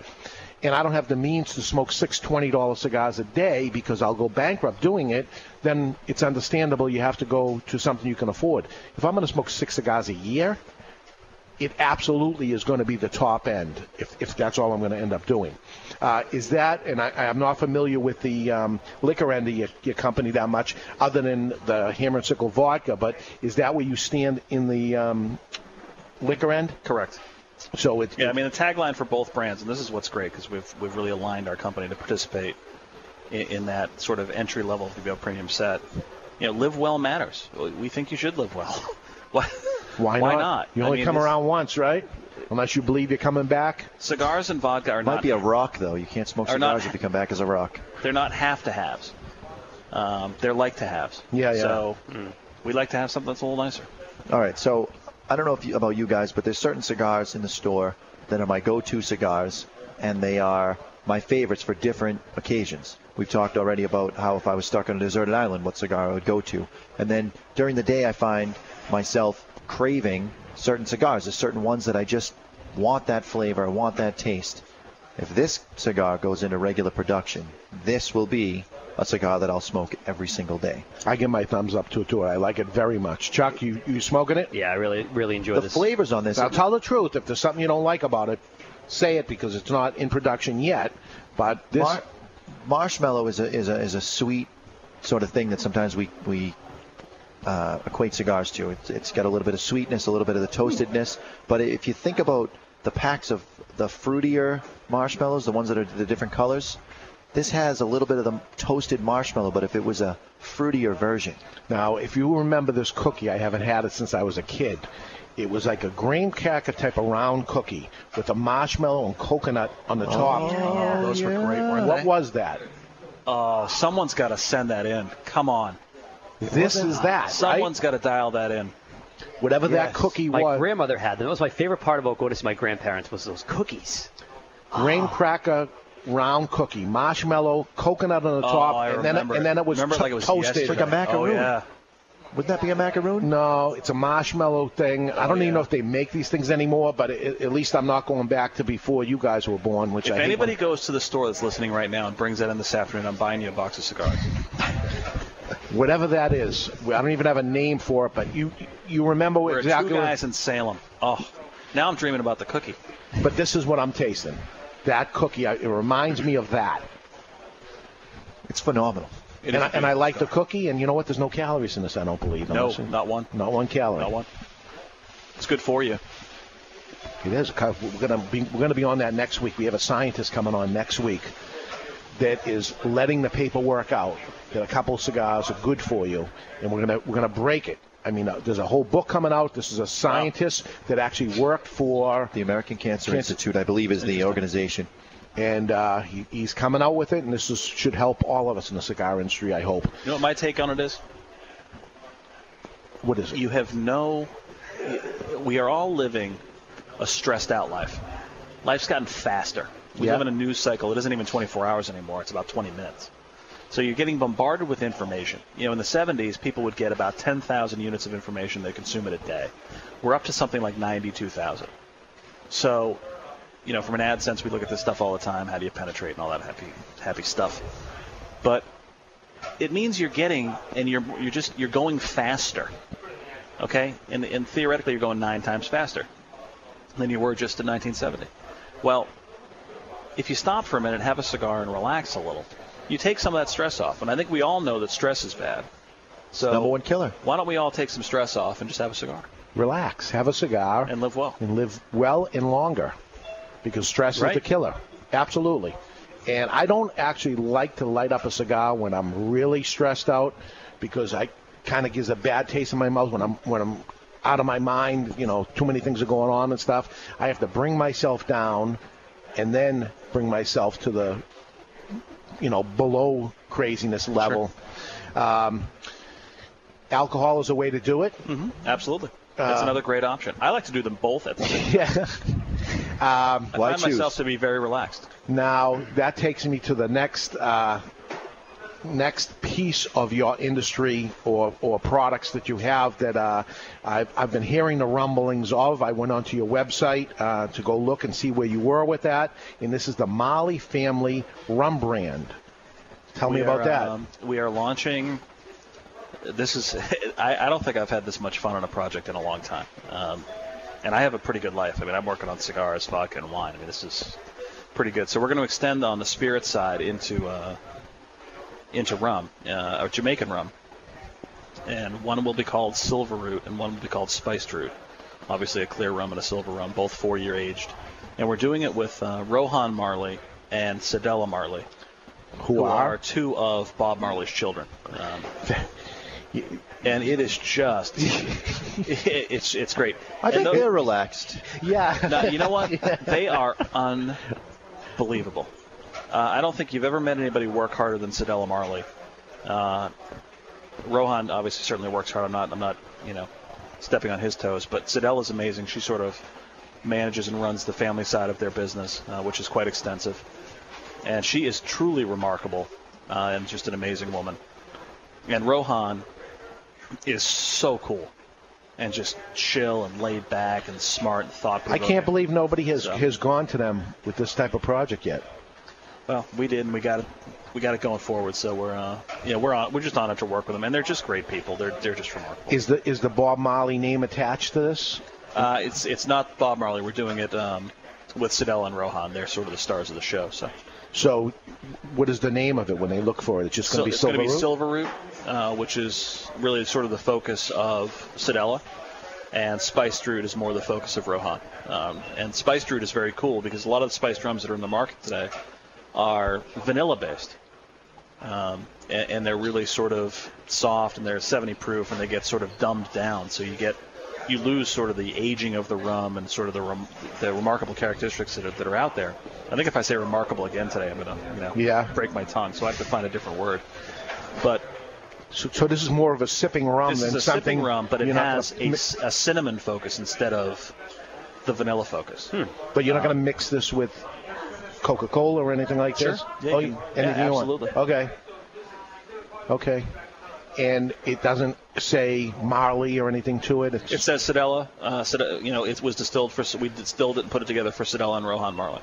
and I don't have the means to smoke 6 $20 cigars a day because I'll go bankrupt doing it, then it's understandable you have to go to something you can afford. If I'm going to smoke 6 cigars a year, it absolutely is going to be the top end if that's all I'm going to end up doing. Is that, and I'm not familiar with the liquor end of your company that much other than the Hammer and Sickle vodka, but is that where you stand in the liquor end? Correct. So yeah, I mean, the tagline for both brands, and this is what's great because we've really aligned our company to participate in that sort of entry level VBO premium set. You know, live well matters. We think you should live well. Why not? You only come around once, right? Unless you believe you're coming back. Cigars and vodka are not. Might be a rock though. You can't smoke cigars if you come back as a rock. They're not have to haves. They're like to haves. Yeah. So we like to have something that's a little nicer. All right, so. I don't know about you guys, but there's certain cigars in the store that are my go-to cigars, and they are my favorites for different occasions. We've talked already about how if I was stuck on a deserted island, what cigar I would go to. And then during the day, I find myself craving certain cigars. There's certain ones that I just want that flavor, I want that taste. If this cigar goes into regular production, this will be a cigar that I'll smoke every single day. I give my thumbs up to it, too. I like it very much. Chuck, you smoking it? Yeah, I really enjoy this. The flavors on this. Now, tell the truth. If there's something you don't like about it, say it because it's not in production yet. But this marshmallow is a sweet sort of thing that sometimes we equate cigars to. It's got a little bit of sweetness, a little bit of the toastedness. But if you think about the packs of the fruitier marshmallows, the ones that are the different colors, this has a little bit of the toasted marshmallow, but if it was a fruitier version. Now, if you remember this cookie, I haven't had it since I was a kid. It was like a graham cracker type of round cookie with a marshmallow and coconut on the top. Oh, those were great, weren't they? What was that? Someone's got to send that in. Come on. This is that. Someone's got to dial that in. Whatever that cookie was. My grandmother had them. That was my favorite part about going to see my grandparents was those cookies. Graham cracker. Round cookie, marshmallow, coconut on the top, and then it was toasted. It's like a macaroon. Oh, yeah. Wouldn't that be a macaroon? No, it's a marshmallow thing. I don't even know if they make these things anymore, but at least I'm not going back to before you guys were born, which I hate. If anybody goes to the store that's listening right now and brings that in this afternoon, I'm buying you a box of cigars. Whatever that is. I don't even have a name for it, but you remember exactly. Two guys in Salem. Oh, now I'm dreaming about the cookie. But this is what I'm tasting. That cookie, it reminds me of that. It's phenomenal. I like the cookie, and you know what? There's no calories in this, I don't believe. No, not one. Not one calorie. Not one. It's good for you. It is. We're going to be on that next week. We have a scientist coming on next week that is letting the paperwork out that a couple of cigars are good for you, and we're going to break it. I mean, there's a whole book coming out. This is a scientist that actually worked for the American Cancer Institute, I believe, is the organization. And he's coming out with it, and this should help all of us in the cigar industry, I hope. You know what my take on it is? What is it? We are all living a stressed-out life. Life's gotten faster. We live in a news cycle. It isn't even 24 hours anymore. It's about 20 minutes. So you're getting bombarded with information. You know, in the 70s, people would get about 10,000 units of information they consume in a day. We're up to something like 92,000. So, you know, from an ad sense, we look at this stuff all the time. How do you penetrate and all that happy stuff? But it means you're getting, and you're going faster, okay? And theoretically, you're going 9 times faster than you were just in 1970. Well, if you stop for a minute, have a cigar and relax a little, you take some of that stress off. And I think we all know that stress is bad. So number one killer. Why don't we all take some stress off and just have a cigar? Relax, have a cigar. And live well. And live well and longer, because stress is the killer. Absolutely. And I don't actually like to light up a cigar when I'm really stressed out, because I kind of gives a bad taste in my mouth when I'm out of my mind, you know, too many things are going on and stuff. I have to bring myself down and then bring myself to the, you know, below craziness level. Sure. Alcohol is a way to do it. Mm-hmm. Absolutely. That's another great option. I like to do them both at the same time. Yeah. I find myself to be very relaxed. Now, that takes me to the next piece of your industry or products that you have that I've been hearing the rumblings of. I went onto your website to go look and see where you were with that, and this is the Molly Family Rum Brand. Tell me about that. We are launching... This is, I don't think I've had this much fun on a project in a long time. And I have a pretty good life. I mean, I'm working on cigars, vodka, and wine. I mean, this is pretty good. So we're going to extend on the spirit side into rum, or Jamaican rum. And one will be called Silver Root and one will be called Spiced Root. Obviously a clear rum and a silver rum, both 4-year aged. And we're doing it with Rohan Marley and Sedella Marley, who are two of Bob Marley's children. And it is just, it's great. I think they're relaxed. Yeah. No, you know what? Yeah. They are unbelievable. I don't think you've ever met anybody work harder than Sedella Marley. Rohan obviously certainly works hard. I'm not, you know, stepping on his toes. But Sedella's amazing. She sort of manages and runs the family side of their business, which is quite extensive. And she is truly remarkable and just an amazing woman. And Rohan is so cool and just chill and laid back and smart and thought-provoking. I can't believe nobody has gone to them with this type of project yet. Well, we did, and we got it going forward. So we're just honored to work with them, and they're just great people. They're just remarkable. Is the Bob Marley name attached to this? It's not Bob Marley. We're doing it with Sedella and Rohan. They're sort of the stars of the show. So what is the name of it when they look for it? It's just going to be Silver Root? It's going to be Silver Root, which is really sort of the focus of Sedella, and Spiced Root is more the focus of Rohan. And Spiced Root is very cool because a lot of the spiced rums that are in the market today are vanilla-based, and they're really sort of soft, and they're 70 proof, and they get sort of dumbed down, so you lose sort of the aging of the rum and sort of the remarkable characteristics that are out there. I think if I say remarkable again today, I'm going to break my tongue, so I have to find a different word. But so this is more of a sipping rum than something. Sipping rum, but it has a cinnamon focus instead of the vanilla focus. But you're not going to mix this with Coca-Cola or anything like this? Yeah, you absolutely. Okay. And it doesn't say Marley or anything to it. It says Sedella. It was distilled for. We distilled it and put it together for Sedella and Rohan Marley.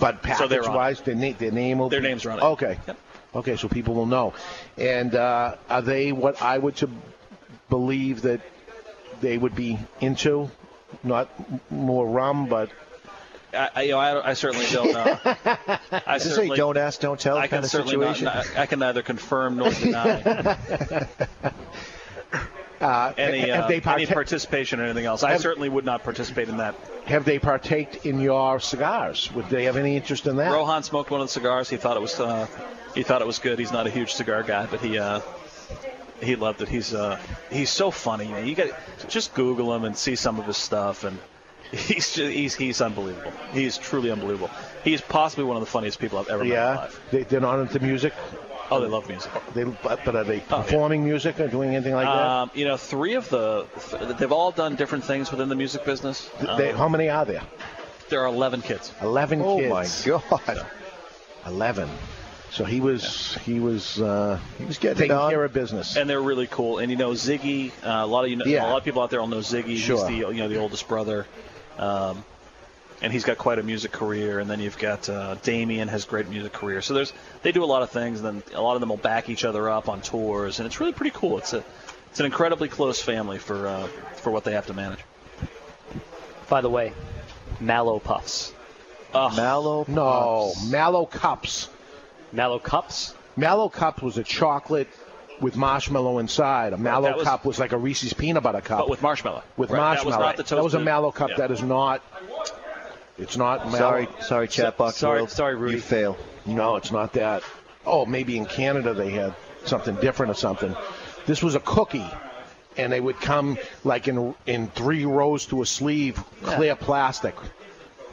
But package-wise, their names are on it. Okay. Yep. Okay, so people will know. And are they what I would believe that they would be into? Not more rum, but. I certainly don't know. I certainly don't ask, don't tell. I can certainly not. I can neither confirm nor deny any participation or anything else. I certainly would not participate in that. Have they partaked in your cigars? Would they have any interest in that? Rohan smoked one of the cigars. He thought it was good. He's not a huge cigar guy, but he loved it. He's so funny. You know, you got just Google him and see some of his stuff and. He's unbelievable. He's truly unbelievable. He's possibly one of the funniest people I've ever met in my life. They're not into music? Oh, they love music. But are they performing music or doing anything like that? You know, they've all done different things within the music business. How many are there? There are 11 kids. 11 kids. Oh, my God. So. 11. So he was getting taking care of business, and they're really cool. And you know Ziggy, a lot of people out there all know Ziggy. Sure. He's the oldest brother. And he's got quite a music career, and then you've got Damien has great music career. So they do a lot of things, and then a lot of them will back each other up on tours, and it's really pretty cool. It's an incredibly close family for what they have to manage. By the way, Mallow Puffs. Mallow. No, Mallow Cups. Mallow Cups? Mallow Cup was a chocolate with marshmallow inside. A Mallow Cup was like a Reese's peanut butter cup. But with marshmallow. With marshmallow. That was a Mallow Cup. Yeah. That is not. It's not Mallow. Sorry, Chatbox. Sorry, Rudy. You fail. No, it's not that. Oh, maybe in Canada they had something different or something. This was a cookie, and they would come like in three rows to a sleeve, clear plastic.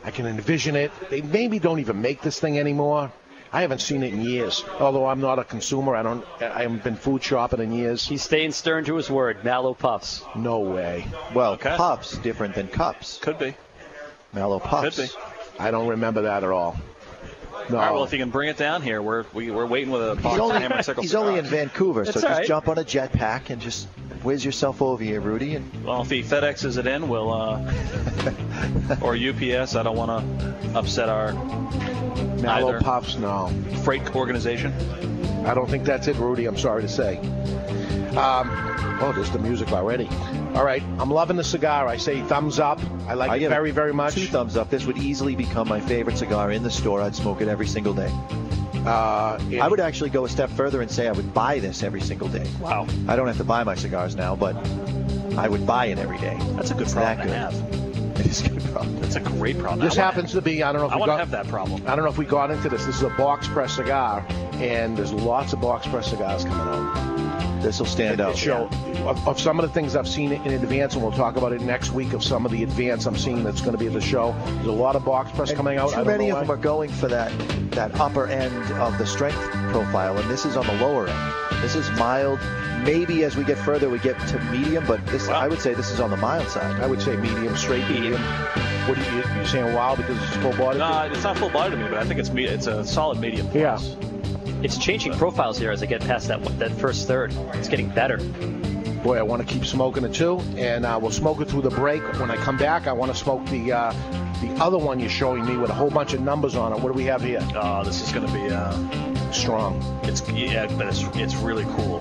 I can envision it. They maybe don't even make this thing anymore. I haven't seen it in years. Although I'm not a consumer, I haven't been food shopping in years. He's staying stern to his word. Mallow Puffs. No way. Well, Puffs different than cups. Could be. Mallow Puffs. Could be. I don't remember that at all. No. All right, well, if you can bring it down here, we're waiting with a box of Hammer and Sickle. He's only in Vancouver, so just jump on a jetpack and just whiz yourself over here, Rudy. And well, if he FedExes it in, we'll or UPS. I don't want to upset our Mallow Puffs, no. Freight organization. I don't think that's it, Rudy. I'm sorry to say. There's the music already. All right, I'm loving the cigar. I say thumbs up. I like it very, very much. Two thumbs up. This would easily become my favorite cigar in the store. I'd smoke it every single day. I would actually go a step further and say I would buy this every single day. Wow. I don't have to buy my cigars now, but I would buy it every day. That's a good problem to have. It's a good problem. That's a great problem. This happens to be, I don't know if we got into this. This is a box press cigar, and there's lots of box press cigars coming out. This will stand out. Of some of the things I've seen in advance, and we'll talk about it next week, of some of the advance I'm seeing that's going to be at the show. There's a lot of box press coming out. Too many of them are going for that upper end of the strength profile, and this is on the lower end. This is mild. Maybe as we get further, we get to medium, but I would say this is on the mild side. I would say medium, straight medium. What are you saying? Wow, because it's full body? No, it's not full body to me, but I think it's a solid medium. Yeah. It's changing profiles here as I get past that first third. It's getting better. Boy, I want to keep smoking it too, and we'll smoke it through the break. When I come back, I want to smoke the other one you're showing me with a whole bunch of numbers on it. What do we have here? Oh, this is going to be strong. It's really cool.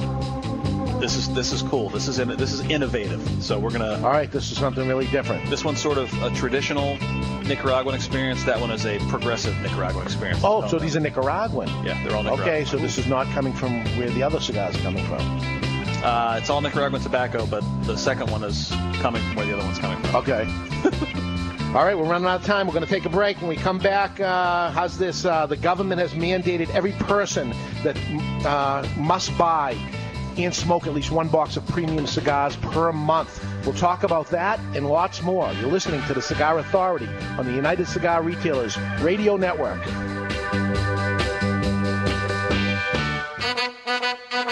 This is cool. This is innovative. So we're gonna. All right, this is something really different. This one's sort of a traditional Nicaraguan experience. That one is a progressive Nicaraguan experience. Oh, so these are Nicaraguan. Yeah, they're all Nicaraguan. Okay, so this is not coming from where the other cigars are coming from. It's all Nicaraguan tobacco, but the second one is coming from where the other one's coming from. Okay. All right, we're running out of time. We're going to take a break. When we come back, how's this? The government has mandated every person that must buy and smoke at least one box of premium cigars per month. We'll talk about that and lots more. You're listening to The Cigar Authority on the United Cigar Retailers Radio Network.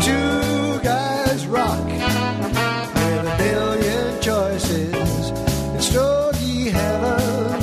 Two Guys Rock with a billion choices. It's Stogie Heaven.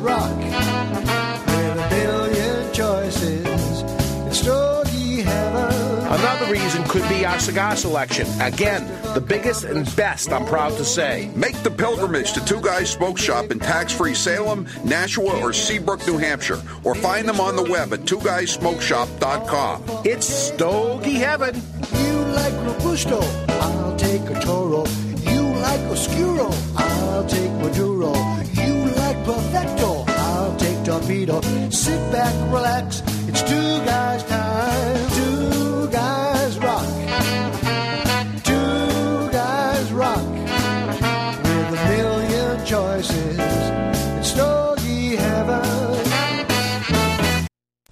Rock with a billion choices. It's Stogie Heaven. Another reason could be our cigar selection. Again, the biggest and best, I'm proud to say. Make the pilgrimage to Two Guys Smoke Shop in tax-free Salem, Nashua, or Seabrook, New Hampshire. Or find them on the web at twoguysmokeshop.com. It's Stogie Heaven. You like Robusto, I'll take a Toro. You like Oscuro, I'll take Maduro. Perfecto, I'll take Torpedo. Sit back, relax. It's Two Guys time. Two Guys Rock. Two Guys Rock with a million choices. It's Stogie Heaven.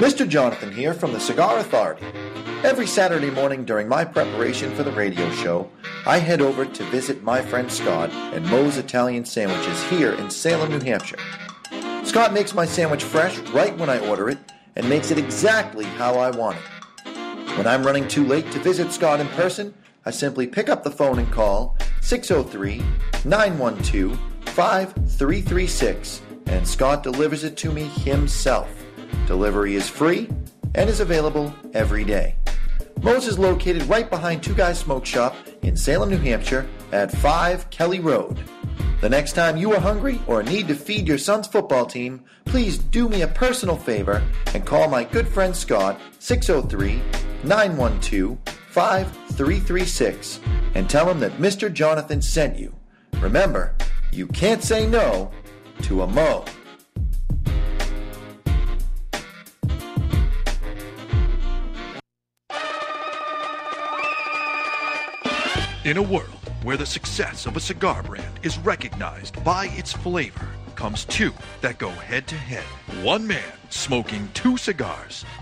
Mr. Jonathan here from the Cigar Authority. Every Saturday morning during my preparation for the radio show, I head over to visit my friend Scott and Moe's Italian Sandwiches here in Salem, New Hampshire. Scott makes my sandwich fresh right when I order it and makes it exactly how I want it. When I'm running too late to visit Scott in person, I simply pick up the phone and call 603-912-5336 and Scott delivers it to me himself. Delivery is free and is available every day. Moe's is located right behind Two Guys Smoke Shop in Salem, New Hampshire at 5 Kelly Road. The next time you are hungry or need to feed your son's football team, please do me a personal favor and call my good friend Scott, 603-912-5336, and tell him that Mr. Jonathan sent you. Remember, you can't say no to a Moe. In a world where the success of a cigar brand is recognized by its flavor, comes two that go head-to-head. One man smoking two cigars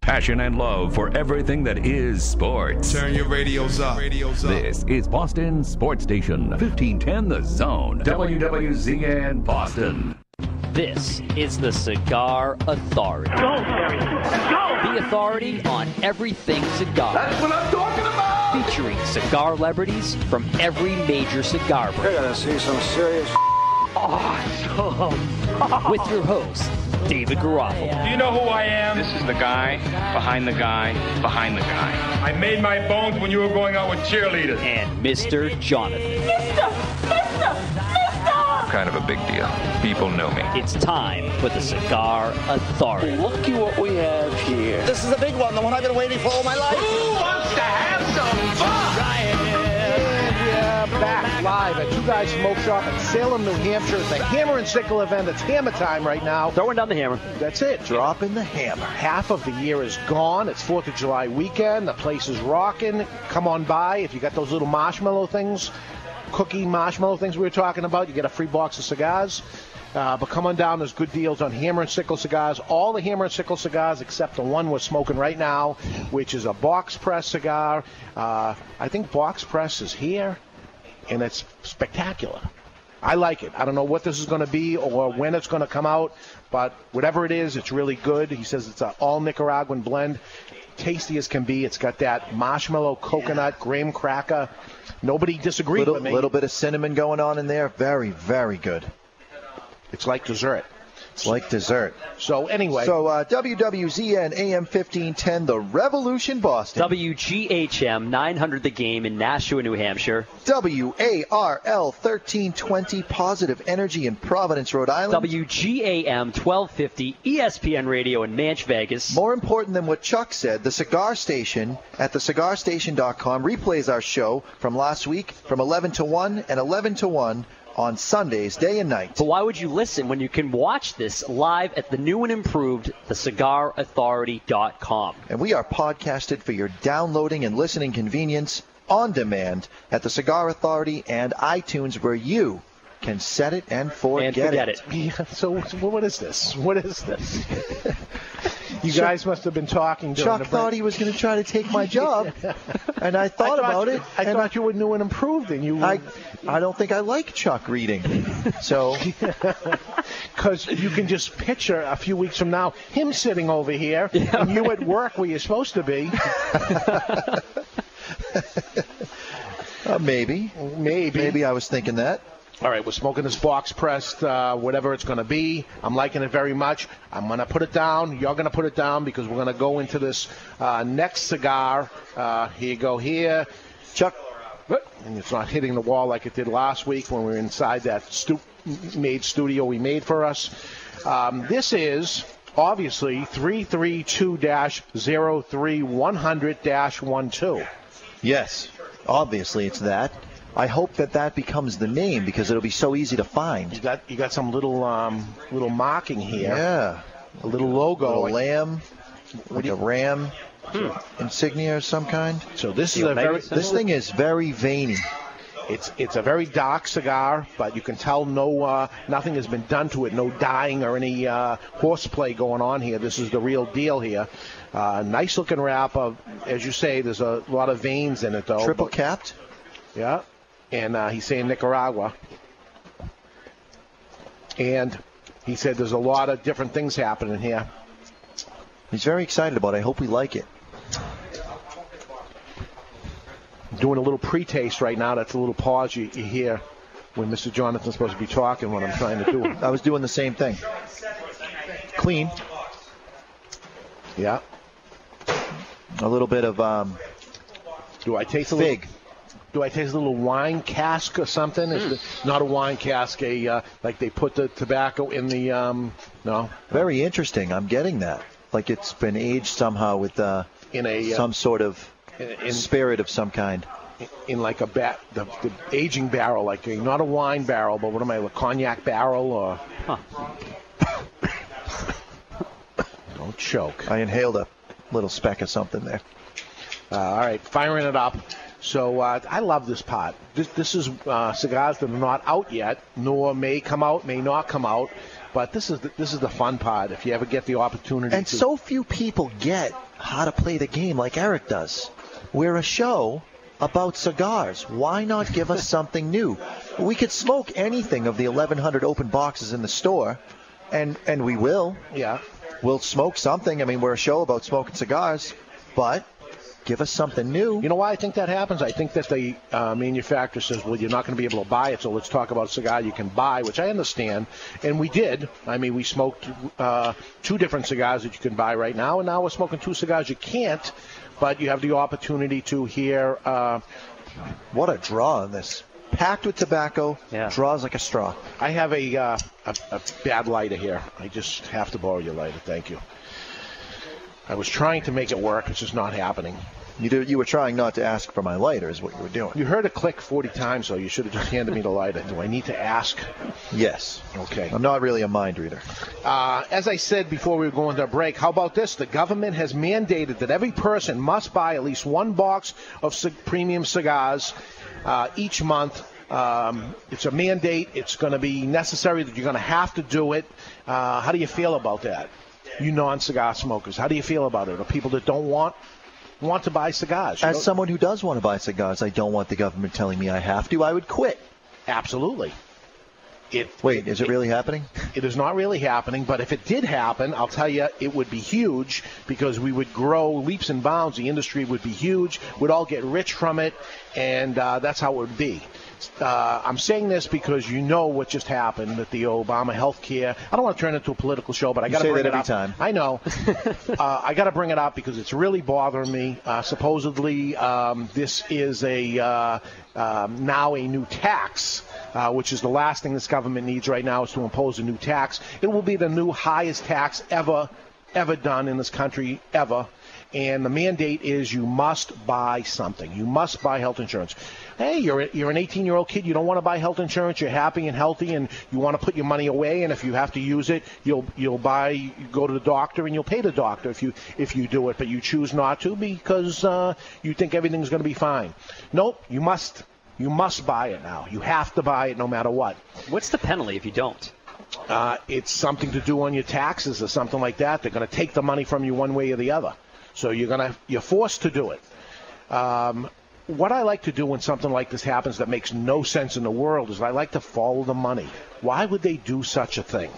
Passion and love for everything that is sports. Turn your radios up. This is Boston Sports Station, 1510 The Zone, WWZN Boston. This is the Cigar Authority. Go, Gary. Go! The authority on everything cigar. That's what I'm talking about! Featuring cigar celebrities from every major cigar brand. You're going to see some serious awesome. With your host, David Garofalo. Do you know who I am? This is the guy behind the guy behind the guy. I made my bones when you were going out with cheerleaders. And Mr. Jonathan. Mister! kind of a big deal. People know me. It's time for the Cigar Authority. Look at what we have here. This is a big one, the one I've been waiting for all my life. Who wants to have some fun? Try it. And we're back live at Two Guys Smoke Shop in Salem, New Hampshire. It's a Hammer and Sickle event. It's hammer time right now. Throwing down the hammer. That's it. Dropping the hammer. Half of the year is gone. It's 4th of July weekend. The place is rocking. Come on by. If you got those little marshmallow things, cookie marshmallow things we were talking about, you get a free box of cigars. But come on down. There's good deals on Hammer and Sickle cigars. All the Hammer and Sickle cigars except the one we're smoking right now, which is a box press cigar. I think box press is here, and it's spectacular. I like it. I don't know what this is going to be or when it's going to come out, but whatever it is, it's really good. He says it's an all-Nicaraguan blend, tasty as can be. It's got that marshmallow, coconut, graham cracker. Nobody disagreed with me. A little bit of cinnamon going on in there. Very, very good. It's like dessert. It's like dessert. So anyway. So WWZN AM 1510, The Revolution, Boston. WGHM 900, The Game in Nashua, New Hampshire. WARL 1320, Positive Energy in Providence, Rhode Island. WGAM 1250, ESPN Radio in Manch, Vegas. More important than what Chuck said, The Cigar Station at thecigarstation.com replays our show from last week from 11 to 1 and 11 to 1. On Sundays, day and night. But why would you listen when you can watch this live at the new and improved thecigarauthority.com? And we are podcasted for your downloading and listening convenience on demand at the Cigar Authority and iTunes, where you can set it and forget it. Yeah, so what is this? What is this? You guys must have been talking during the break. Chuck thought he was going to try to take my job, and I thought about it. I thought you were new and improved, and you I don't think I like Chuck reading. So, because you can just picture a few weeks from now him sitting over here, and you at work where you're supposed to be. Maybe I was thinking that. All right, we're smoking this box-pressed, whatever it's going to be. I'm liking it very much. I'm going to put it down. You're going to put it down because we're going to go into this next cigar. Here you go here. Chuck, and it's not hitting the wall like it did last week when we were inside that studio we made for us. This is obviously 332-03-100-12. Yes, obviously it's that. I hope that becomes the name because it'll be so easy to find. You got some little marking here. Yeah, a little logo, a little lamb, like a ram insignia of some kind. So this is this thing is very veiny. It's a very dark cigar, but you can tell nothing has been done to it, no dyeing or any horseplay going on here. This is the real deal here. Nice looking wrap of, as you say, there's a lot of veins in it though. Triple capped. Yeah. And he's saying Nicaragua. And he said there's a lot of different things happening here. He's very excited about it. I hope we like it. Doing a little pre-taste right now. That's a little pause you hear when Mr. Jonathan's supposed to be talking when I'm trying to do it. I was doing the same thing. Clean. Yeah. A little bit of do I taste a little? Fig. Do I taste a little wine cask or something? Is not a wine cask, like they put the tobacco in the, no? Very interesting. I'm getting that. Like it's been aged somehow with some sort of spirit of some kind. In like the aging barrel, like not a wine barrel, but what am I, a cognac barrel? Or? Huh. Don't choke. I inhaled a little speck of something there. All right, firing it up. So I love this pot. This is cigars that are not out yet, nor may come out, may not come out. But this is the fun part if you ever get the opportunity. And so few people get how to play the game like Eric does. We're a show about cigars. Why not give us something new? We could smoke anything of the 1,100 open boxes in the store, and we will. Yeah. We'll smoke something. I mean, we're a show about smoking cigars, but give us something new. You know why I think that happens? I think that the manufacturer says, well, you're not going to be able to buy it, so let's talk about a cigar you can buy, which I understand. And we did. I mean, we smoked two different cigars that you can buy right now, and now we're smoking two cigars you can't, but you have the opportunity to hear. What a draw on this. packed with tobacco, draws like a straw. I have a bad lighter here. I just have to borrow your lighter. Thank you. I was trying to make it work. It's just not happening. You were trying not to ask for my lighter is what you were doing. You heard a click 40 times, though. You should have just handed me the lighter. Do I need to ask? Yes. Okay. I'm not really a mind reader. As I said before we were going to a break, how about this? The government has mandated that every person must buy at least one box of premium cigars each month. It's a mandate. It's going to be necessary that you're going to have to do it. How do you feel about that? You non-cigar smokers, how do you feel about it? Are people that don't want to buy cigars? As someone who does want to buy cigars, I don't want the government telling me I have to. I would quit. Absolutely. Wait, is it really happening? It is not really happening, but if it did happen, I'll tell you, it would be huge because we would grow leaps and bounds. The industry would be huge. We'd all get rich from it, and that's how it would be. I'm saying this because you know what just happened with the Obama health care. I don't want to turn it into a political show, but I got to bring it up. Time. I know. I got to bring it up because it's really bothering me. Supposedly, this is now a new tax, which is the last thing this government needs right now is to impose a new tax. It will be the new highest tax ever done in this country, ever. And the mandate is you must buy something. You must buy health insurance. Hey, you're an 18-year-old kid. You don't want to buy health insurance. You're happy and healthy, and you want to put your money away. And if you have to use it, you go to the doctor, and you'll pay the doctor if you do it. But you choose not to because you think everything's going to be fine. Nope, you must buy it now. You have to buy it no matter what. What's the penalty if you don't? It's something to do on your taxes or something like that. They're going to take the money from you one way or the other. So you're forced to do it. What I like to do when something like this happens that makes no sense in the world is I like to follow the money. Why would they do such a thing?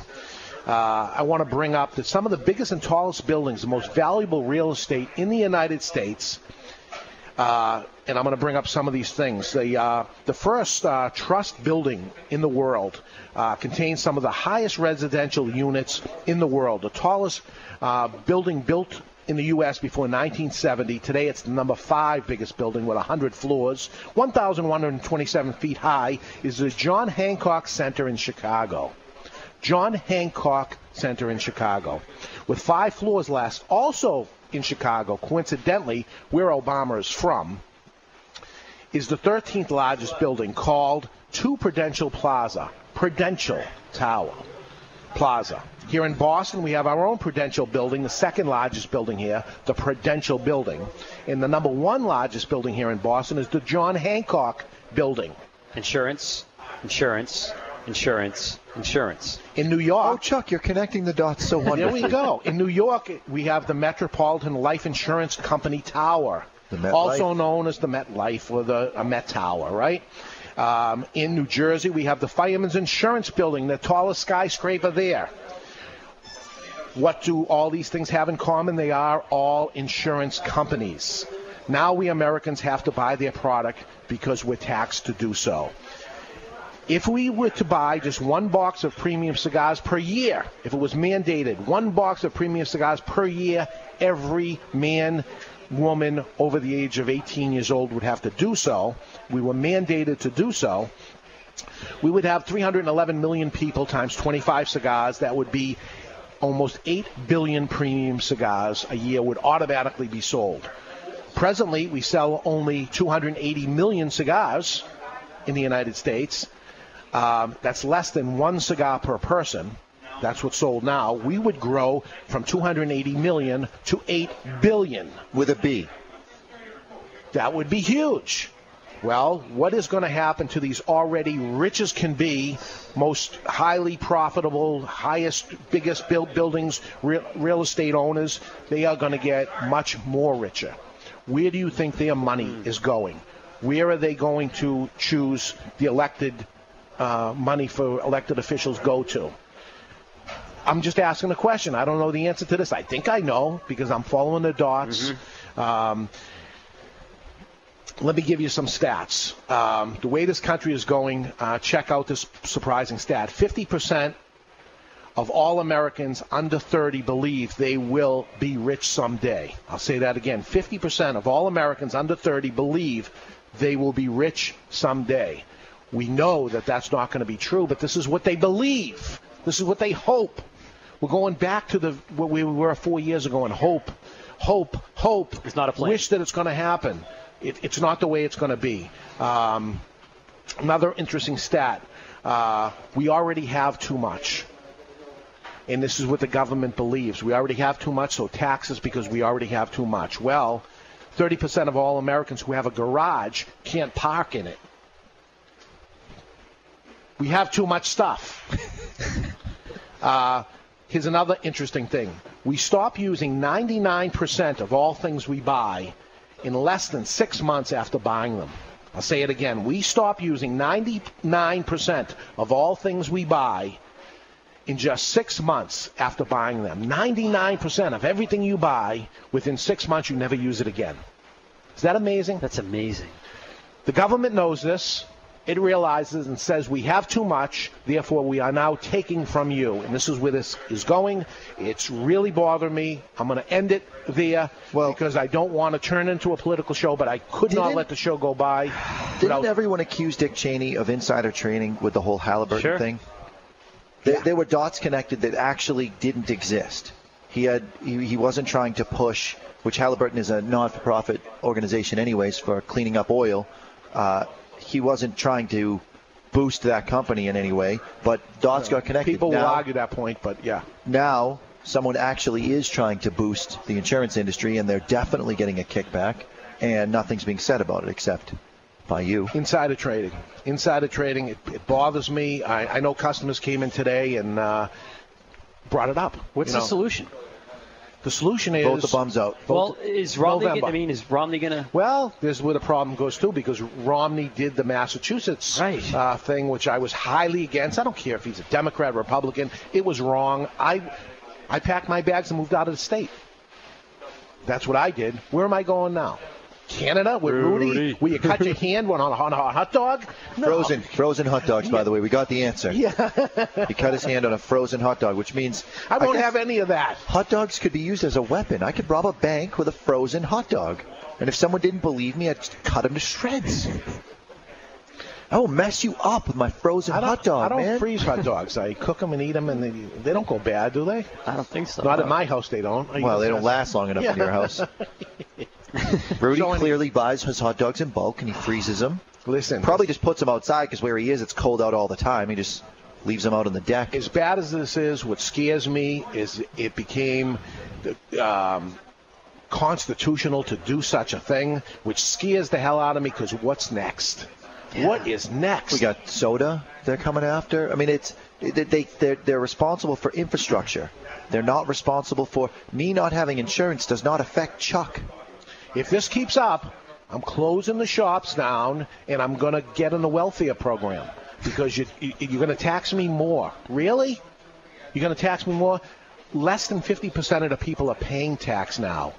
I want to bring up that some of the biggest and tallest buildings, the most valuable real estate in the United States, and I'm going to bring up some of these things. The first trust building in the world contains some of the highest residential units in the world, the tallest building built in the U.S. before 1970. Today it's the number 5 biggest building with 100 floors. 1,127 feet high is the John Hancock Center in Chicago. John Hancock Center in Chicago. With 5 floors last, also in Chicago, coincidentally, where Obama is from, is the 13th largest building called Two Prudential Plaza, Prudential Tower Plaza. Here in Boston, we have our own Prudential building, the second largest building here, the Prudential building. And the number 1 largest building here in Boston is the John Hancock building. Insurance, insurance, insurance, insurance. In New York. Oh, Chuck, you're connecting the dots so wonderfully. There we go. In New York, we have the Metropolitan Life Insurance Company Tower, also known as the MetLife or the Met Tower, right? In New Jersey, we have the Fireman's Insurance Building, the tallest skyscraper there. What do all these things have in common? They are all insurance companies. Now we Americans have to buy their product because we're taxed to do so. If we were to buy just one box of premium cigars per year, if it was mandated, one box of premium cigars per year, every man, woman over the age of 18 years old would have to do so. We were mandated to do so. We would have 311 million people times 25 cigars. That would be almost 8 billion premium cigars a year would automatically be sold. Presently, we sell only 280 million cigars in the United States. That's less than 1 cigar per person. That's what's sold now. We would grow from 280 million to 8 billion. With a B. That would be huge. Well, what is going to happen to these already rich as can be, most highly profitable, highest, biggest built buildings, real estate owners? They are going to get much more richer. Where do you think their money is going? Where are they going to choose the elected money for elected officials go to? I'm just asking a question. I don't know the answer to this. I think I know because I'm following the dots. Mm-hmm. Let me give you some stats. The way this country is going, check out this surprising stat. 50% of all Americans under 30 believe they will be rich someday. I'll say that again. 50% of all Americans under 30 believe they will be rich someday. We know that that's not going to be true, but this is what they believe. This is what they hope. We're going back to what we were 4 years ago and hope. It's not a plan. Wish that it's going to happen. It's not the way it's going to be. Another interesting stat. We already have too much. And this is what the government believes. We already have too much, so tax us because we already have too much. Well, 30% of all Americans who have a garage can't park in it. We have too much stuff. Here's another interesting thing. We stop using 99% of all things we buy in less than 6 months after buying them. I'll say it again. We stop using 99% of all things we buy in just 6 months after buying them. 99% of everything you buy, within 6 months, you never use it again. Is that amazing? That's amazing. The government knows this. It realizes and says we have too much, therefore we are now taking from you. And this is where this is going. It's really bothering me. I'm going to end it there because I don't want to turn into a political show, but I could not let the show go by. Didn't everyone accuse Dick Cheney of insider trading with the whole Halliburton thing? Yeah. There were dots connected that actually didn't exist. He wasn't trying to push, which Halliburton is a non-for-profit organization anyways for cleaning up oil. He wasn't trying to boost that company in any way, but dots got connected. People will argue that point, but yeah. Now someone actually is trying to boost the insurance industry, and they're definitely getting a kickback, and nothing's being said about it except by you. Insider trading. Insider trading, it bothers me. I know customers came in today and brought it up. What's the solution? The solution is vote the bums out. Is Romney? Is Romney gonna? Well, this is where the problem goes too, because Romney did the Massachusetts thing, which I was highly against. I don't care if he's a Democrat, Republican. It was wrong. I packed my bags and moved out of the state. That's what I did. Where am I going now? Canada with Rudy? Will you cut your hand on a hot dog? No. Frozen hot dogs, by the way. We got the answer. Yeah. He cut his hand on a frozen hot dog, which means I won't have any of that. Hot dogs could be used as a weapon. I could rob a bank with a frozen hot dog. And if someone didn't believe me, I'd just cut him to shreds. I will mess you up with my frozen hot dog, man. I don't freeze hot dogs. I cook them and eat them, and they don't go bad, do they? I don't think so. Not at my house, they don't. Well, they don't last long enough in your house. Rudy clearly buys his hot dogs in bulk, and he freezes them. Listen. Probably just puts them outside because where he is, it's cold out all the time. He just leaves them out on the deck. As bad as this is, what scares me is it became constitutional to do such a thing, which scares the hell out of me because what's next? Yeah. What is next? We got soda they're coming after. I mean, they're responsible for infrastructure. They're not responsible for me not having insurance does not affect Chuck. If this keeps up, I'm closing the shops down, and I'm going to get in the welfare program because you're going to tax me more. Really? You're going to tax me more? Less than 50% of the people are paying tax now.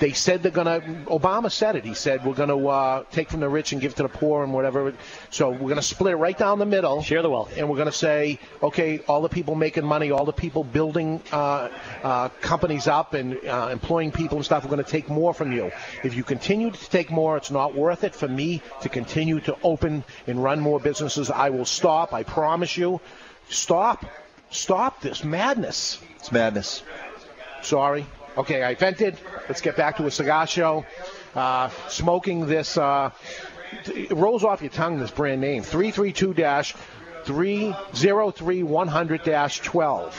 They said they're going to – Obama said it. He said we're going to take from the rich and give to the poor and whatever. So we're going to split it right down the middle. Share the wealth. And we're going to say, okay, all the people making money, all the people building companies up and employing people and stuff, we're going to take more from you. If you continue to take more, it's not worth it for me to continue to open and run more businesses. I will stop. I promise you. Stop. Stop this madness. It's madness. Sorry. Okay, I vented. Let's get back to a cigar show. Smoking this, it rolls off your tongue, this brand name, 332-303-100-12.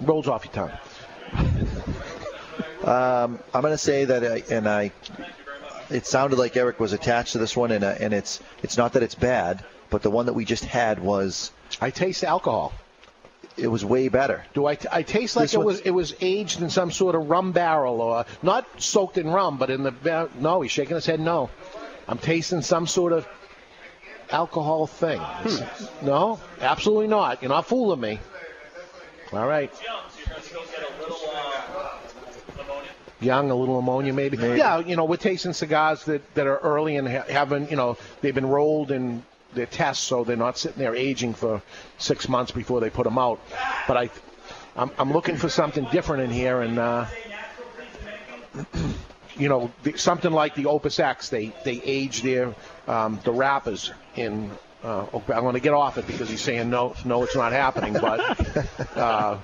Rolls off your tongue. I'm going to say that, it sounded like Eric was attached to this one, and it's not that it's bad, but the one that we just had was. I taste alcohol. It was way better. Do I taste like it was aged in some sort of rum barrel or not soaked in rum, but in the barrel? No, he's shaking his head. No, I'm tasting some sort of alcohol thing. No, absolutely not. You're not fooling me. All right. Young, a little ammonia maybe. Yeah, we're tasting cigars that are early and haven't, they've been rolled and. Their tests, so they're not sitting there aging for 6 months before they put them out. But I'm looking for something different in here, and you know, something like the Opus X. They age their the wrappers in. I'm going to get off it because he's saying no, it's not happening. But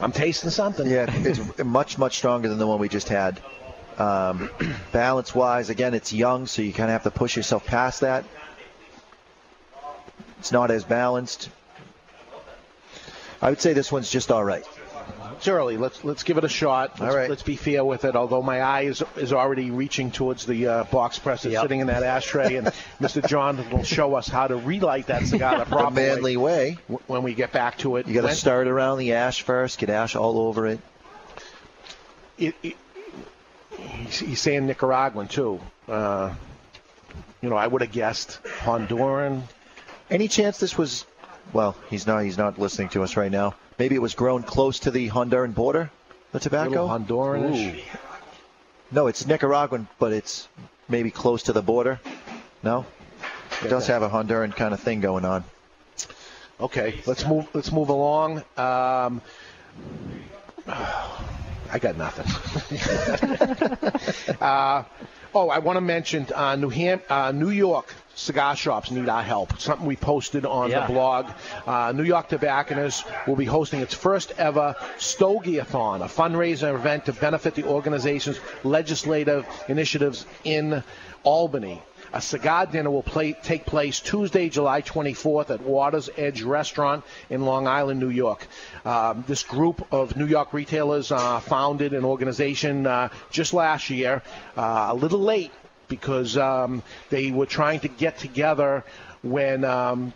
I'm tasting something. Yeah, it's much stronger than the one we just had. Balance-wise, again, it's young, so you kind of have to push yourself past that. It's not as balanced. I would say this one's just all right. It's early. Let's give it a shot. All right. Let's be fair with it, although my eye is already reaching towards the box press that's sitting in that ashtray, and Mr. John will show us how to relight that cigar the proper manly way when we get back to it. You got to start around the ash first, get ash all over it. He's saying Nicaraguan, too. You know, I would have guessed Honduran. Any chance this was, well, he's not listening to us right now. Maybe it was grown close to the Honduran border, the tobacco? Honduranish. No, it's Nicaraguan, but it's maybe close to the border. No? It does have a Honduran kind of thing going on. Okay, let's move along. I got nothing. I want to mention New York cigar shops need our help. Something we posted on the blog. New York Tobacconists will be hosting its first ever Stogie-a-thon, a fundraiser event to benefit the organization's legislative initiatives in Albany. A cigar dinner will take place Tuesday, July 24th at Water's Edge Restaurant in Long Island, New York. This group of New York retailers founded an organization just last year, a little late because they were trying to get together when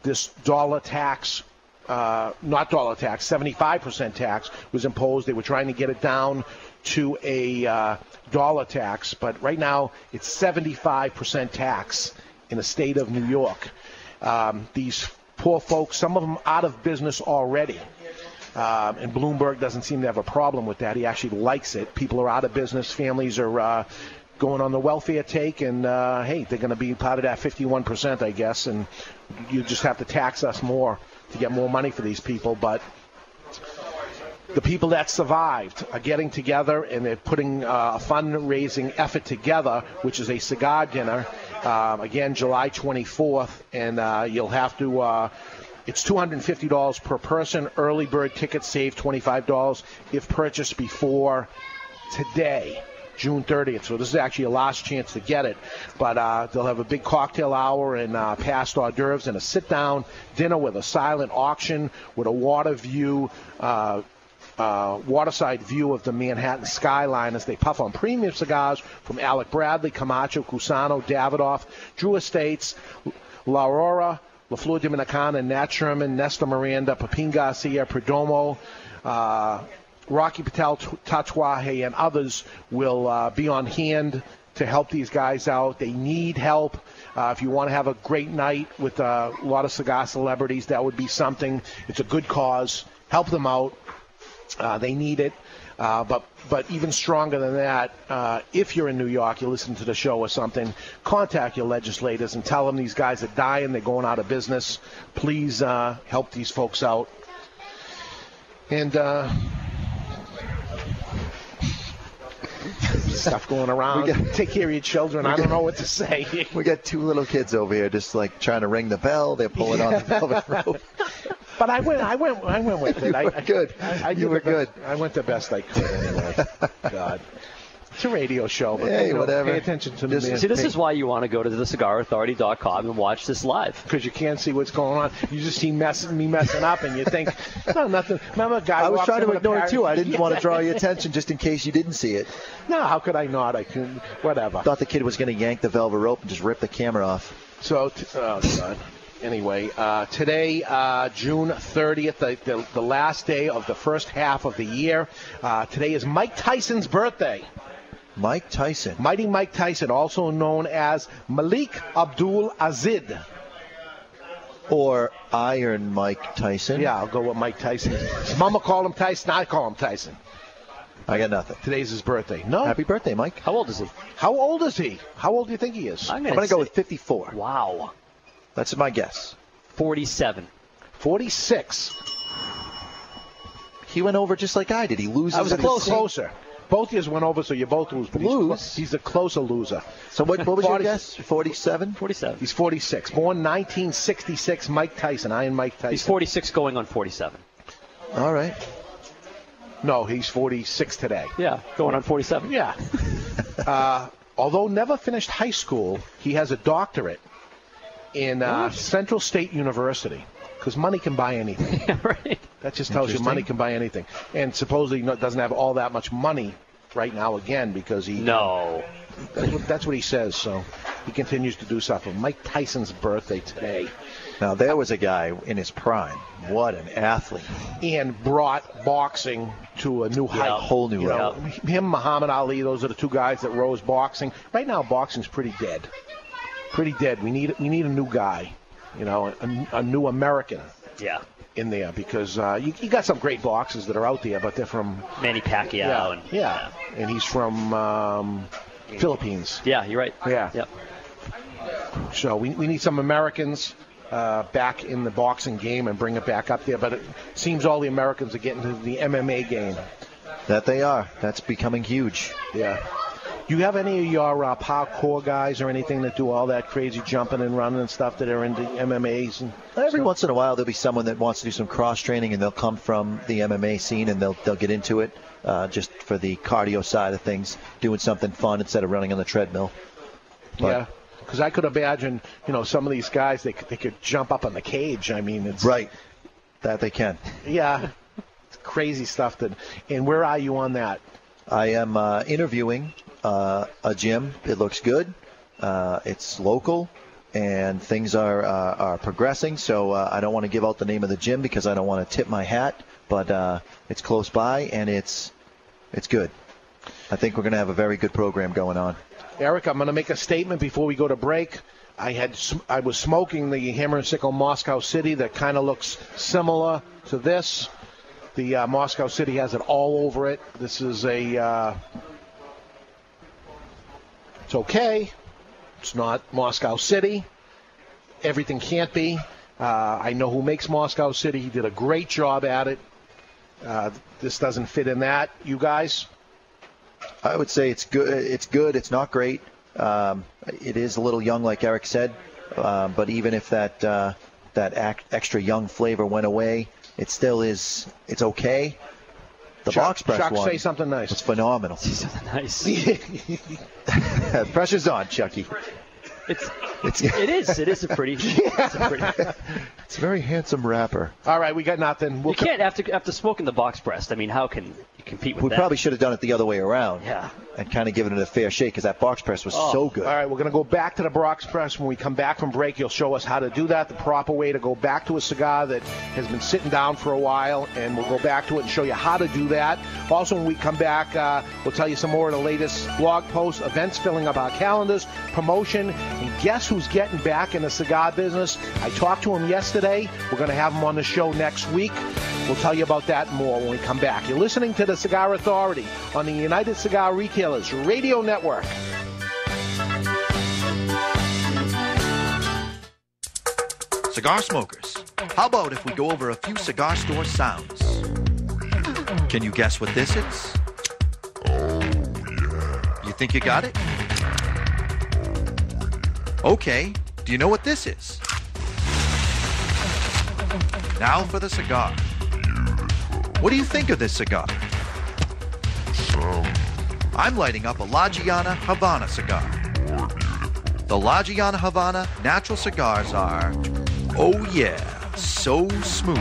this dollar tax, 75% tax was imposed. They were trying to get it down to a dollar tax, but right now it's 75% tax in the state of New York. These poor folks, some of them out of business already, and Bloomberg doesn't seem to have a problem with that. He actually likes it. People are out of business, families are going on the welfare take, and hey, they're going to be part of that 51%, I guess, and you just have to tax us more to get more money for these people. But the people that survived are getting together, and they're putting a fundraising effort together, which is a cigar dinner, again, July 24th, and you'll have to, it's $250 per person. Early bird tickets save $25 if purchased before today, June 30th. So this is actually a last chance to get it. But they'll have a big cocktail hour and past hors d'oeuvres and a sit-down dinner with a silent auction with a waterside view of the Manhattan skyline as they puff on premium cigars from Alec Bradley, Camacho, Cusano, Davidoff, Drew Estates, La Aurora, La Fleur de Dominicana, Nat Sherman, Nesta Miranda, Pepin Garcia, Perdomo, Rocky Patel, Tatuaje, and others will be on hand to help these guys out. They need help. If you want to have a great night with a lot of cigar celebrities, that would be something. It's a good cause. Help them out. They need it, but even stronger than that, if you're in New York, you listen to the show or something, contact your legislators and tell them these guys are dying, they're going out of business. Please help these folks out. And stuff going around. Take care of your children. I don't know what to say. We got two little kids over here just like trying to ring the bell. They're pulling on the velvet rope. But I went with it. I went the best I could anyway. God. It's a radio show, but hey, whatever. Pay attention to this. See, this is why you want to go to thecigarauthority.com and watch this live. Because you can't see what's going on. You just see messing up, and you think, no, nothing. Remember, a guy I was trying to ignore it, too. I didn't want to draw your attention just in case you didn't see it. No, how could I not? I couldn't. Whatever. Thought the kid was going to yank the velvet rope and just rip the camera off. So, oh, God. Anyway, today, June 30th, the last day of the first half of the year. Today is Mike Tyson's birthday. Mike Tyson. Mighty Mike Tyson, also known as Malik Abdul Azid. Or Iron Mike Tyson. Yeah, I'll go with Mike Tyson. His mama called him Tyson. I call him Tyson. I got nothing. Today's his birthday. No. Happy birthday, Mike. How old is he? How old do you think he is? I'm going to go with 54. Wow. That's my guess. 47. 46. He went over just like I did. He loses. I was closer. Both years went over, so you both lose. But he's a closer loser. So what was your guess? 47? 47. He's 46. Born 1966, Mike Tyson. I and Mike Tyson. He's 46 going on 47. All right. No, he's 46 today. Yeah, going on 47. Yeah. Although never finished high school, he has a doctorate in Central State University. Because money can buy anything. Yeah, right. That just tells you money can buy anything. And supposedly doesn't have all that much money right now again because he... No. That's what he says, so he continues to do something. Mike Tyson's birthday today. Now, there was a guy in his prime. What an athlete. And brought boxing to a new height. A whole new level. Him, Muhammad Ali, those are the two guys that rose boxing. Right now, boxing's pretty dead. Pretty dead. We need a new guy. You know, a new American in there because you got some great boxers that are out there, but they're from... Manny Pacquiao. And he's from Philippines. Yeah, you're right. Yeah. Yep. So we need some Americans back in the boxing game and bring it back up there, but it seems all the Americans are getting to the MMA game. That they are. That's becoming huge. Yeah. Do you have any of your parkour guys or anything that do all that crazy jumping and running and stuff that are into MMAs? And every once in a while, there'll be someone that wants to do some cross-training, and they'll come from the MMA scene, and they'll get into it just for the cardio side of things, doing something fun instead of running on the treadmill. But, yeah, because I could imagine, some of these guys, they could jump up on the cage. I mean, it's... Right, that they can. Yeah, it's crazy stuff. And where are you on that? I am interviewing a gym. It looks good. It's local, and things are progressing. So I don't want to give out the name of the gym because I don't want to tip my hat. But it's close by, and it's good. I think we're going to have a very good program going on. Eric, I'm going to make a statement before we go to break. I was smoking the Hammer and Sickle Moscow City that kind of looks similar to this. The Moscow City has it all over it. This is it's okay. It's not Moscow City. Everything can't be. I know who makes Moscow City. He did a great job at it. This doesn't fit in that. You guys? I would say it's good. It's not great. It is a little young, like Eric said. But even if that extra young flavor went away, it still is. It's okay. The box press Chuck, one. Say something nice. It's phenomenal. Say something nice. Pressure's on, Chucky. It is a pretty. Yeah. It's a very handsome rapper. All right, we got nothing. We'll you can't after smoking the box press. I mean, how can you compete with that? We probably should have done it the other way around. Yeah. And kind of given it a fair shake because that box press was so good. All right, we're going to go back to the box press. When we come back from break, you'll show us how to do that, the proper way to go back to a cigar that has been sitting down for a while, and we'll go back to it and show you how to do that. Also, when we come back, we'll tell you some more of the latest blog posts, events filling up our calendars, promotion, and guess who's getting back in the cigar business. I talked to him yesterday. We're going to have him on the show next week. We'll tell you about that more when we come back. You're listening to The Cigar Authority on the United Cigar Retailers Radio Network. Cigar smokers, how about if we go over a few cigar store sounds? Can you guess what this is? Oh, yeah. You think you got it? Okay, do you know what this is? Now for the cigar. What do you think of this cigar? I'm lighting up a Lagiana Havana cigar. The Lagiana Havana natural cigars are, oh yeah, so smooth.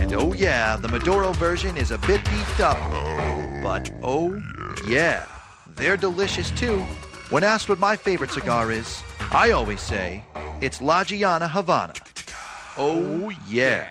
And oh yeah, the Maduro version is a bit beefed up. But oh yeah, they're delicious too. When asked what my favorite cigar is, I always say it's Lagiana Havana. Oh yeah.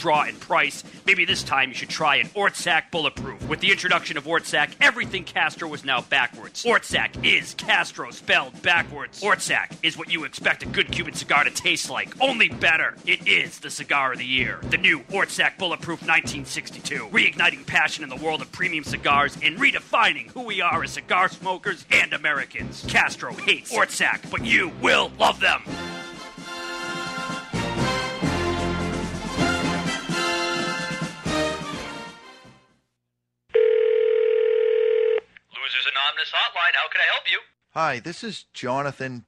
draw in price. Maybe this time you should try an Ortsac Bulletproof. With the introduction of Ortsac, everything Castro was now backwards. Ortsac is Castro spelled backwards. Ortsac is what you expect a good Cuban cigar to taste like, only better. It is the cigar of the year. The new Ortsac Bulletproof 1962, reigniting passion in the world of premium cigars and redefining who we are as cigar smokers and Americans. Castro hates Ortsac, but you will love them. Losers Anonymous Hotline, how can I help you? Hi, this is Jonathan.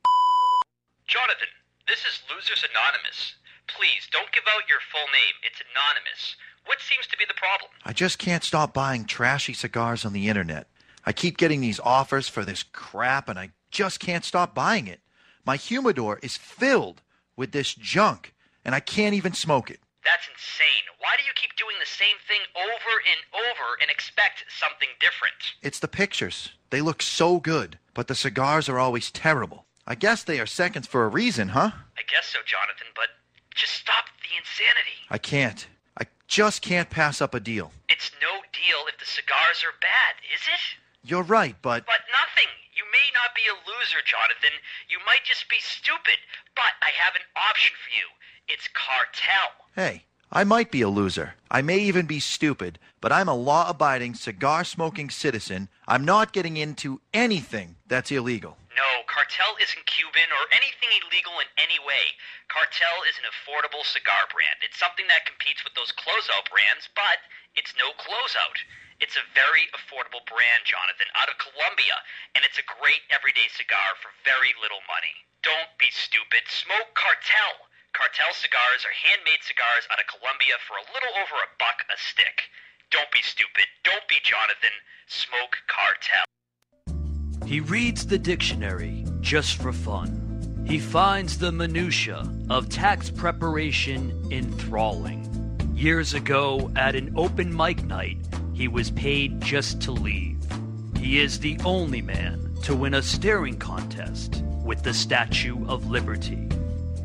Jonathan, this is Losers Anonymous. Please, don't give out your full name. It's anonymous. What seems to be the problem? I just can't stop buying trashy cigars on the internet. I keep getting these offers for this crap, and I just can't stop buying it. My humidor is filled with this junk, and I can't even smoke it. That's insane. Why do you keep doing the same thing over and over and expect something different? It's the pictures. They look so good, but the cigars are always terrible. I guess they are seconds for a reason, huh? I guess so, Jonathan, but just stop the insanity. I can't. I just can't pass up a deal. It's no deal if the cigars are bad, is it? You're right, but... But nothing. You may not be a loser, Jonathan. You might just be stupid, but I have an option for you. It's Cartel. Hey, I might be a loser. I may even be stupid, but I'm a law-abiding, cigar-smoking citizen. I'm not getting into anything that's illegal. No, Cartel isn't Cuban or anything illegal in any way. Cartel is an affordable cigar brand. It's something that competes with those closeout brands, but it's no closeout. It's a very affordable brand, Jonathan, out of Colombia, and it's a great everyday cigar for very little money. Don't be stupid. Smoke Cartel. Cartel cigars are handmade cigars out of Colombia for a little over $1 a stick. Don't be stupid. Don't be Jonathan. Smoke Cartel. He reads the dictionary just for fun. He finds the minutiae of tax preparation enthralling. Years ago, at an open mic night, he was paid just to leave. He is the only man to win a staring contest with the Statue of Liberty.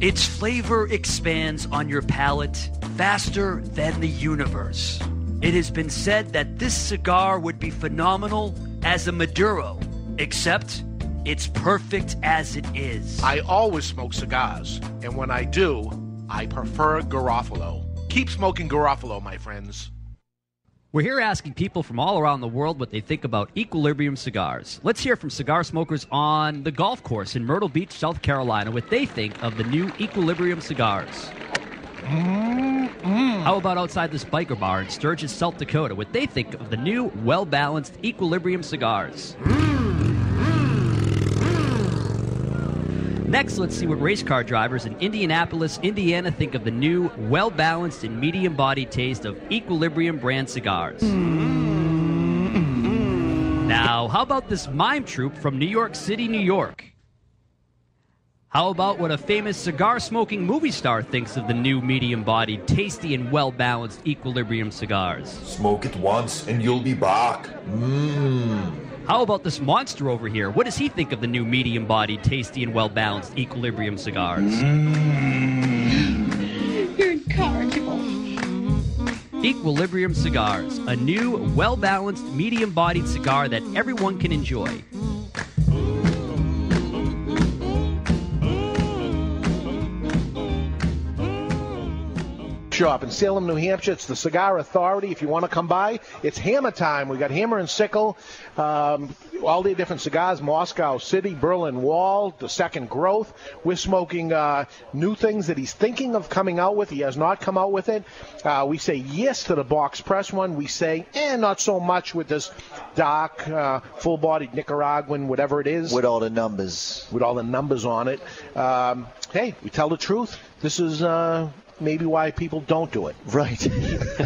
Its flavor expands on your palate faster than the universe. It has been said that this cigar would be phenomenal as a Maduro, except it's perfect as it is. I always smoke cigars, and when I do, I prefer Garofalo. Keep smoking Garofalo, my friends. We're here asking people from all around the world what they think about Equilibrium cigars. Let's hear from cigar smokers on the golf course in Myrtle Beach, South Carolina, what they think of the new Equilibrium cigars. How about outside this biker bar in Sturgis, South Dakota, what they think of the new, well-balanced Equilibrium cigars. Next, let's see what race car drivers in Indianapolis, Indiana think of the new, well-balanced and medium-bodied taste of Equilibrium brand cigars. Now, how about this mime troupe from New York City, New York? How about what a famous cigar-smoking movie star thinks of the new, medium-bodied, tasty and well-balanced Equilibrium cigars? Smoke it once and you'll be back. How about this monster over here? What does he think of the new medium-bodied, tasty, and well-balanced Equilibrium cigars? You're incorrigible. Equilibrium cigars, a new, well-balanced, medium-bodied cigar that everyone can enjoy. Shop in Salem, New Hampshire. It's the Cigar Authority. If you want to come by, it's hammer time. We got Hammer and Sickle, all the different cigars, Moscow City, Berlin Wall, the Second Growth. We're smoking new things that he's thinking of coming out with. He has not come out with it. We say yes to the box press one. We say, not so much with this dark, full-bodied Nicaraguan, whatever it is. With all the numbers. With all the numbers on it. Hey, we tell the truth. This is... maybe why people don't do it. Right.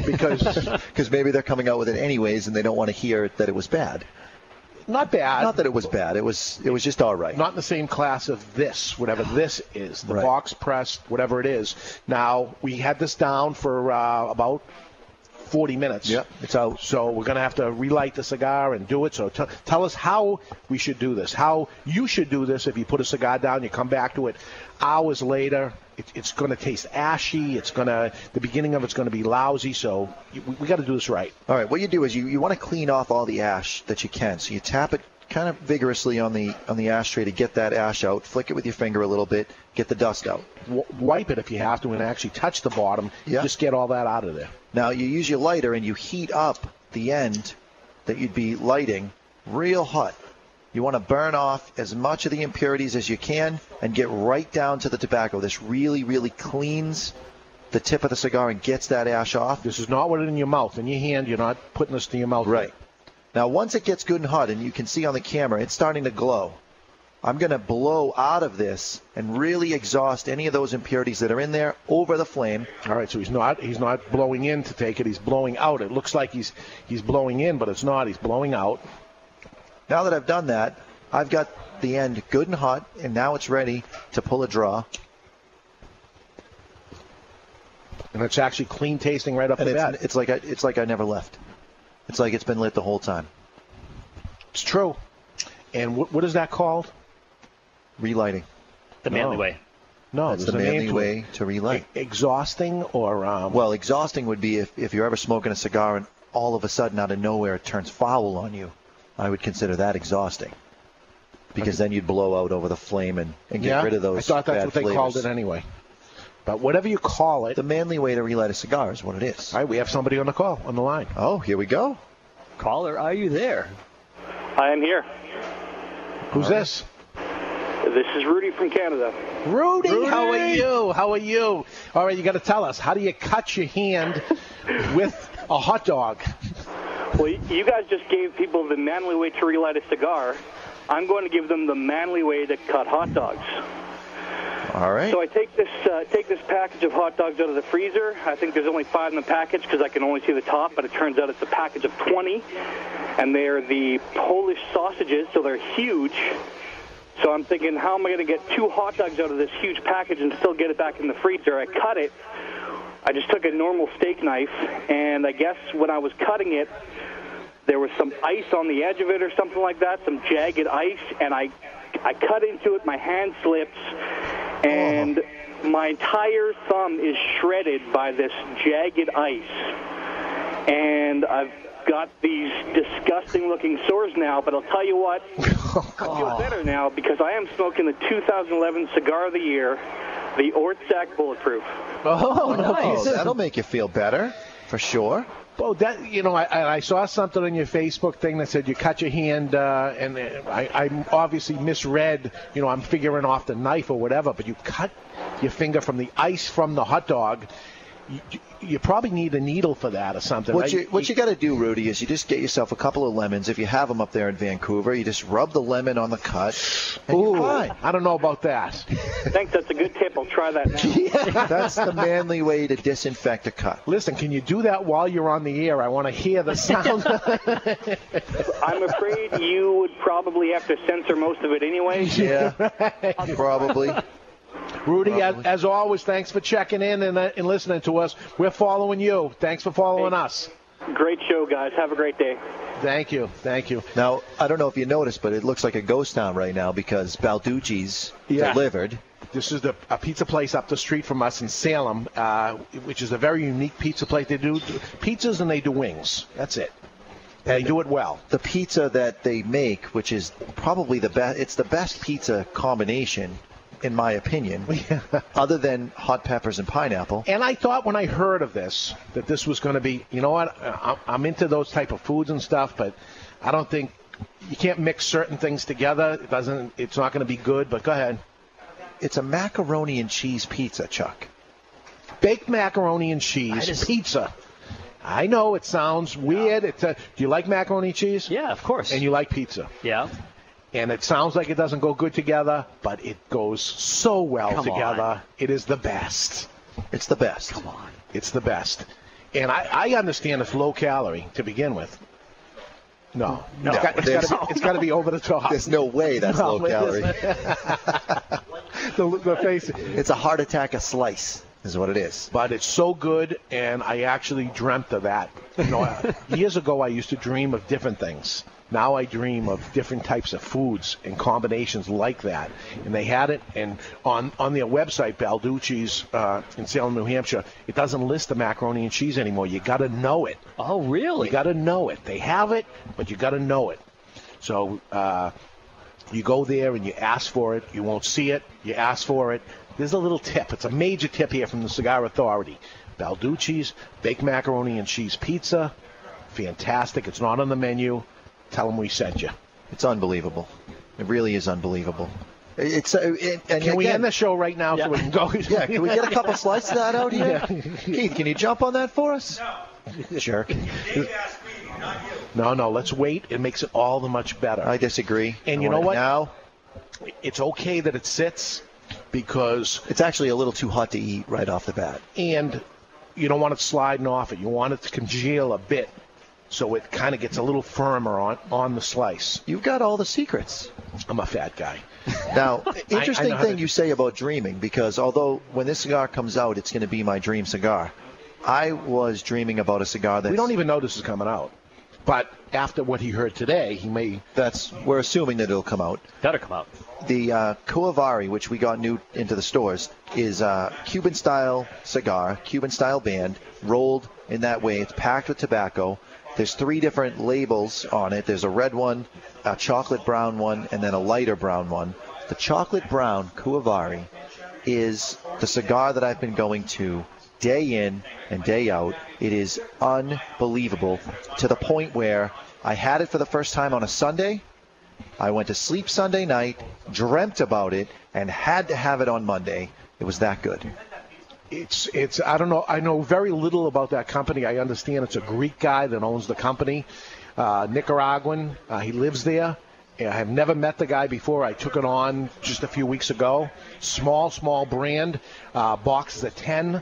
Because maybe they're coming out with it anyways, and they don't want to hear that it was bad. Not bad. Not that it was bad. It was just all right. Not in the same class of this, whatever this is, the box press, whatever it is. Now, we had this down for about 40 minutes. Yep. It's out. So we're going to have to relight the cigar and do it. So tell us how we should do this, how you should do this. If you put a cigar down, you come back to it hours later, it's going to taste ashy. The beginning of it's going to be lousy. So we got to do this right. All right. What you do is you want to clean off all the ash that you can. So you tap it kind of vigorously on the ashtray to get that ash out. Flick it with your finger a little bit. Get the dust out. Wipe it if you have to, and actually touch the bottom. Yeah. Just get all that out of there. Now you use your lighter and you heat up the end that you'd be lighting real hot. You want to burn off as much of the impurities as you can and get right down to the tobacco. This really, really cleans the tip of the cigar and gets that ash off. This is not what it's in your mouth. In your hand, you're not putting this to your mouth. Right. Now, once it gets good and hot, and you can see on the camera, it's starting to glow. I'm going to blow out of this and really exhaust any of those impurities that are in there over the flame. All right, so he's not blowing in to take it. He's blowing out. It looks like he's blowing in, but it's not. He's blowing out. Now that I've done that, I've got the end good and hot, and now it's ready to pull a draw. And it's actually clean tasting right up the bat. It's like I never left. It's like it's been lit the whole time. It's true. And what is that called? Relighting. The manly way. No, that's the manly way to relight. Exhausting or... Well, exhausting would be if you're ever smoking a cigar and all of a sudden out of nowhere it turns foul on you. I would consider that exhausting, because then you'd blow out over the flame and get rid of those. I thought that's what they called it anyway. But whatever you call it, the manly way to relight a cigar is what it is. All right, we have somebody on the line. Oh, here we go. Caller, are you there? I am here. Who's this? This is Rudy from Canada. Rudy, how are you? How are you? All right, you got to tell us, how do you cut your hand with a hot dog? Well, you guys just gave people the manly way to relight a cigar. I'm going to give them the manly way to cut hot dogs. All right. So I take this package of hot dogs out of the freezer. I think there's only 5 in the package because I can only see the top, but it turns out it's a package of 20. And they're the Polish sausages, so they're huge. So I'm thinking, how am I going to get 2 hot dogs out of this huge package and still get it back in the freezer? I cut it. I just took a normal steak knife, and I guess when I was cutting it, there was some ice on the edge of it or something like that, some jagged ice, and I cut into it, my hand slips, and my entire thumb is shredded by this jagged ice. And I've got these disgusting-looking sores now, but I'll tell you what, I feel better now because I am smoking the 2011 Cigar of the Year, the Ortsac Bulletproof. Oh, nice. That'll make you feel better, for sure. Oh, I saw something on your Facebook thing that said you cut your hand, and I obviously misread. I'm figuring off the knife or whatever, but you cut your finger from the ice from the hot dog. You probably need a needle for that or something. What you got to do, Rudy, is you just get yourself a couple of lemons. If you have them up there in Vancouver, you just rub the lemon on the cut. And you're fine. I don't know about that. Thanks. That's a good tip. I'll try that now. Yeah. That's the manly way to disinfect a cut. Listen, can you do that while you're on the air? I want to hear the sound. I'm afraid you would probably have to censor most of it anyway. Yeah, probably. Rudy, as always, thanks for checking in and listening to us. We're following you. Thanks for following us. Great show, guys. Have a great day. Thank you. Thank you. Now, I don't know if you noticed, but it looks like a ghost town right now because Balducci's delivered. This is a pizza place up the street from us in Salem, which is a very unique pizza place. They do pizzas and they do wings. That's it. And they do it well. The pizza that they make, which is probably the best, it's the best pizza combination in my opinion, other than hot peppers and pineapple. And I thought when I heard of this that this was going to be, you know what, I'm into those type of foods and stuff, but I don't think you can't mix certain things together. It doesn't. It's not going to be good, but go ahead. It's a macaroni and cheese pizza, Chuck. Baked macaroni and cheese pizza. I know it sounds weird. Yeah. Do you like macaroni and cheese? Yeah, of course. And you like pizza? Yeah. And it sounds like it doesn't go good together, but it goes so well together. It is the best. It's the best. Come on. It's the best. And I understand it's low calorie to begin with. No. It's got to be over the top. There's no way that's low calorie. the face. It's a heart attack a slice. Is what it is. But it's so good, and I actually dreamt of that. Years ago, I used to dream of different things. Now I dream of different types of foods and combinations like that. And they had it, and on their website, Balducci's in Salem, New Hampshire, it doesn't list the macaroni and cheese anymore. You got to know it. Oh, really? You got to know it. They have it, but you got to know it. So you go there and you ask for it. You won't see it. You ask for it. There's a little tip. It's a major tip here from the Cigar Authority. Balducci's baked macaroni and cheese pizza. Fantastic. It's not on the menu. Tell them we sent you. It's unbelievable. It really is unbelievable. Can we end the show right now so we can go? Yeah, can we get a couple slices of that out here? Yeah. Keith, can you jump on that for us? No. Jerk. Dave asked me, not you. No, let's wait. It makes it all the much better. I disagree. And you know what? Now, it's okay that it sits. Because it's actually a little too hot to eat right off the bat. And you don't want it sliding off it. You want it to congeal a bit so it kind of gets a little firmer on the slice. You've got all the secrets. I'm a fat guy. Now, interesting thing you say about dreaming, because although when this cigar comes out, it's going to be my dream cigar. I was dreaming about a cigar that... We don't even know this is coming out. But after what he heard today, he may... We're assuming that it'll come out. That'll come out. The Coavari, which we got new into the stores, is a Cuban-style cigar, Cuban-style band, rolled in that way. It's packed with tobacco. There's three different labels on it. There's a red one, a chocolate brown one, and then a lighter brown one. The chocolate brown Coavari is the cigar that I've been going to day in and day out. It is unbelievable, to the point where I had it for the first time on a Sunday. I went to sleep Sunday night, dreamt about it, and had to have it on Monday. It was that good. It's I don't know. I know very little about that company. I understand it's a Greek guy that owns the company, Nicaraguan. He lives there. I have never met the guy before. I took it on just a few weeks ago. Small brand. Boxes of 10.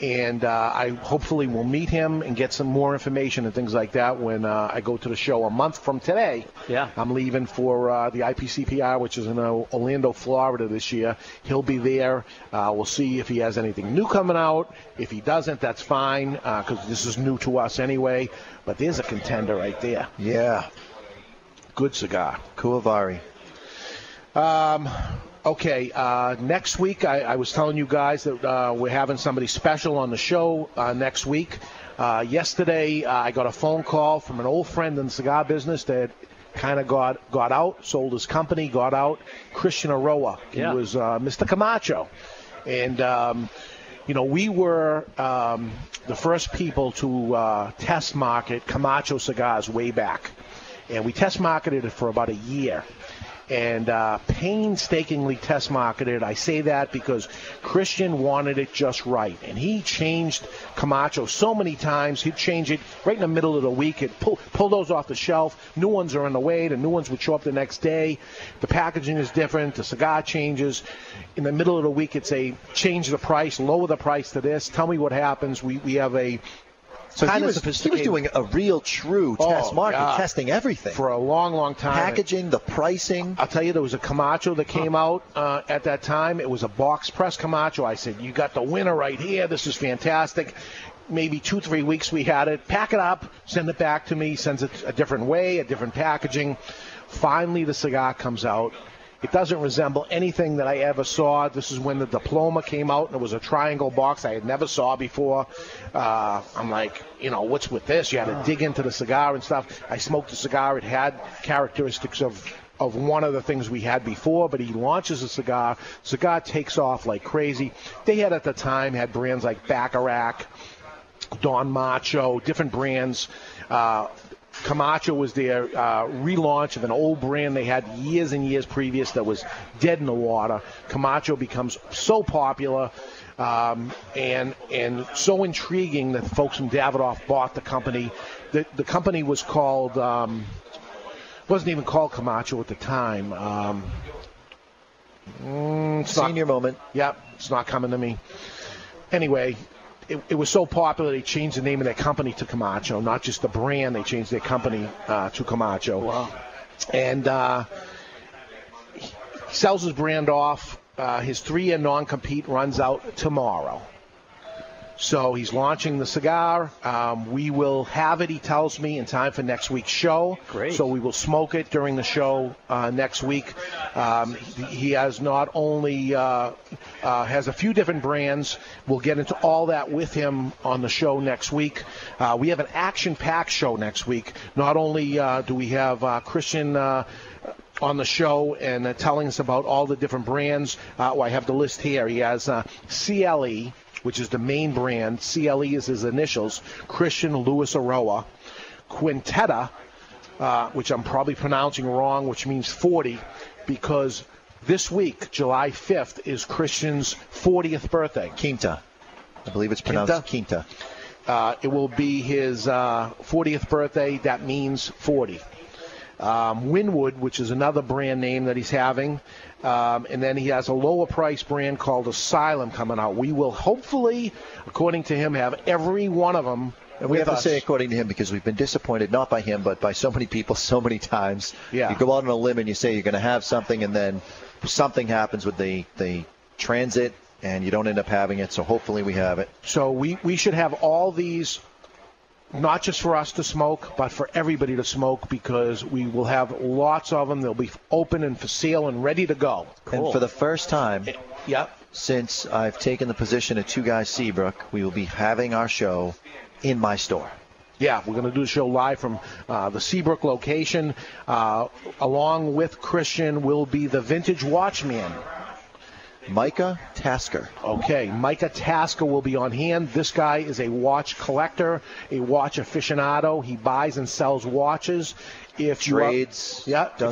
And I hopefully will meet him and get some more information and things like that when I go to the show a month from today. Yeah. I'm leaving for the IPCPR, which is in Orlando, Florida this year. He'll be there. We'll see if he has anything new coming out. If he doesn't, that's fine, because this is new to us anyway. But there's a contender right there. Yeah. Good cigar. Coavari. Okay, next week, I was telling you guys that we're having somebody special on the show next week. Yesterday, I got a phone call from an old friend in the cigar business that kind of got out, sold his company, got out, Christian Aroa. Yeah. He was Mr. Camacho. And, we were the first people to test market Camacho cigars way back. And we test marketed it for about a year. And painstakingly test marketed. I say that because Christian wanted it just right. And he changed Camacho so many times. He'd change it right in the middle of the week. He'd pull those off the shelf. New ones are on the way. The new ones would show up the next day. The packaging is different. The cigar changes. In the middle of the week, it's a change the price, lower the price to this. Tell me what happens. We have a... So he was doing a real true test market, testing everything. For a long time. Packaging, the pricing. I'll tell you, there was a Camacho that came out at that time. It was a box press Camacho. I said, you got the winner right here. This is fantastic. Maybe 2-3 weeks we had it. Pack it up, send it back to me, sends it a different way, a different packaging. Finally, the cigar comes out. It doesn't resemble anything that I ever saw. This is when the Diploma came out, and it was a triangle box I had never saw before. I'm like, what's with this? You had to dig into the cigar and stuff. I smoked the cigar. It had characteristics of of one of the things we had before, but he launches a cigar. Cigar takes off like crazy. They had at the time had brands like Bacharach, Don Macho, different brands. Camacho was their relaunch of an old brand they had years and years previous that was dead in the water. Camacho becomes so popular and so intriguing that the folks from Davidoff bought the company. The company was called... wasn't even called Camacho at the time. Senior moment. Yep, it's not coming to me. Anyway, it was so popular they changed the name of their company to Camacho, not just the brand. They changed their company to Camacho. Wow. And he sells his brand off. His 3-year non-compete runs out tomorrow. So he's launching the cigar. We will have it, he tells me, in time for next week's show. Great. So we will smoke it during the show next week. He has not only has a few different brands. We'll get into all that with him on the show next week. We have an action-packed show next week. Not only do we have Christian on the show and telling us about all the different brands. I have the list here. He has CLE, which is the main brand. CLE is his initials, Christian Louis Aroa. Quinteta, which I'm probably pronouncing wrong, which means 40, because this week, July 5th, is Christian's 40th birthday. Quinta. I believe it's pronounced Quinta. It will be his 40th birthday. That means 40. Winwood, which is another brand name that he's having. And then he has a lower price brand called Asylum coming out. We will hopefully, according to him, have every one of them. And we have to say according to him because we've been disappointed, not by him, but by so many people so many times. Yeah. You go out on a limb and you say you're going to have something, and then something happens with the transit, and you don't end up having it. So hopefully we have it. So we should have all these, not just for us to smoke, but for everybody to smoke, because we will have lots of them. They'll be open and for sale and ready to go. Cool. And for the first time since I've taken the position at Two Guys Seabrook, we will be having our show in my store. Yeah, we're going to do the show live from the Seabrook location. Along with Christian will be the vintage watchman, Micah Tasker. Okay, Micah Tasker will be on hand. This guy is a watch collector, a watch aficionado. He buys and sells watches. Does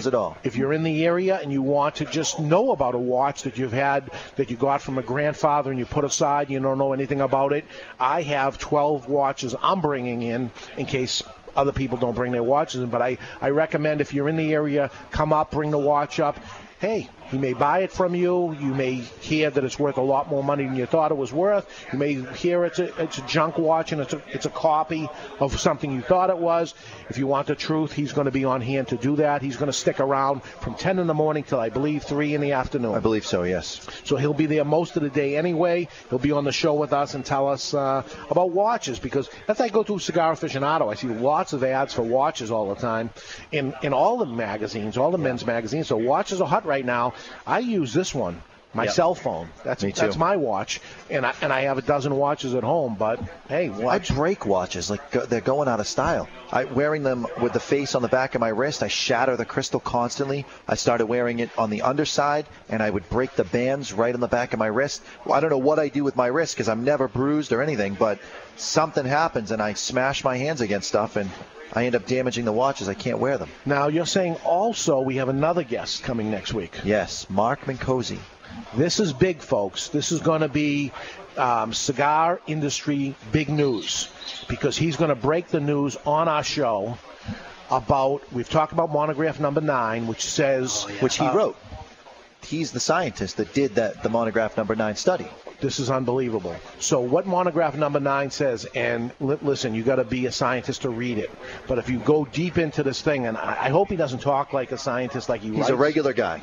it all. If you're in the area and you want to just know about a watch that you've had, that you got from a grandfather and you put aside, you don't know anything about it, I have 12 watches I'm bringing in case other people don't bring their watches in. But I recommend if you're in the area, come up, bring the watch up. Hey, you may buy it from you. You may hear that it's worth a lot more money than you thought it was worth. You may hear it's a junk watch and it's a copy of something you thought it was. If you want the truth, he's going to be on hand to do that. He's going to stick around from 10 in the morning till, I believe, 3 in the afternoon. I believe so, yes. So he'll be there most of the day anyway. He'll be on the show with us and tell us about watches, because as I go through Cigar Aficionado, I see lots of ads for watches all the time in all the magazines, all the men's magazines. So watches are hot right now. I use this one, my cell phone. That's my watch, and I have a dozen watches at home. But hey, I break watches like they're going out of style. Wearing them with the face on the back of my wrist, I shatter the crystal constantly. I started wearing it on the underside, and I would break the bands right on the back of my wrist. Well, I don't know what I do with my wrist because I'm never bruised or anything, but something happens, and I smash my hands against stuff, and I end up damaging the watches. I can't wear them. Now, you're saying also we have another guest coming next week. Yes, Mark Minkosi. This is big, folks. This is going to be cigar industry big news, because he's going to break the news on our show about, we've talked about Monograph Number 9, which says... Which he wrote. He's the scientist that did the Monograph Number 9 study. This is unbelievable. So what Monograph Number 9 says, and listen, you got to be a scientist to read it. But if you go deep into this thing, and I hope he doesn't talk like a scientist, like he's a regular guy.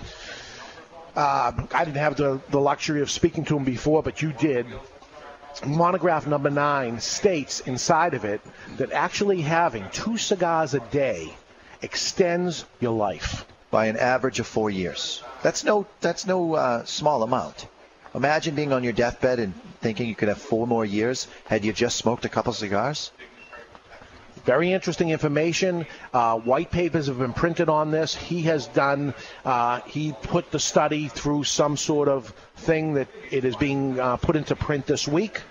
I didn't have the luxury of speaking to him before, but you did. Monograph Number 9 states inside of it that actually having 2 cigars a day extends your life by an average of 4 years. That's no small amount. Imagine being on your deathbed and thinking you could have 4 more years had you just smoked a couple cigars. Very interesting information. White papers have been printed on this. He has done, he put the study through some sort of thing that it is being put into print this week,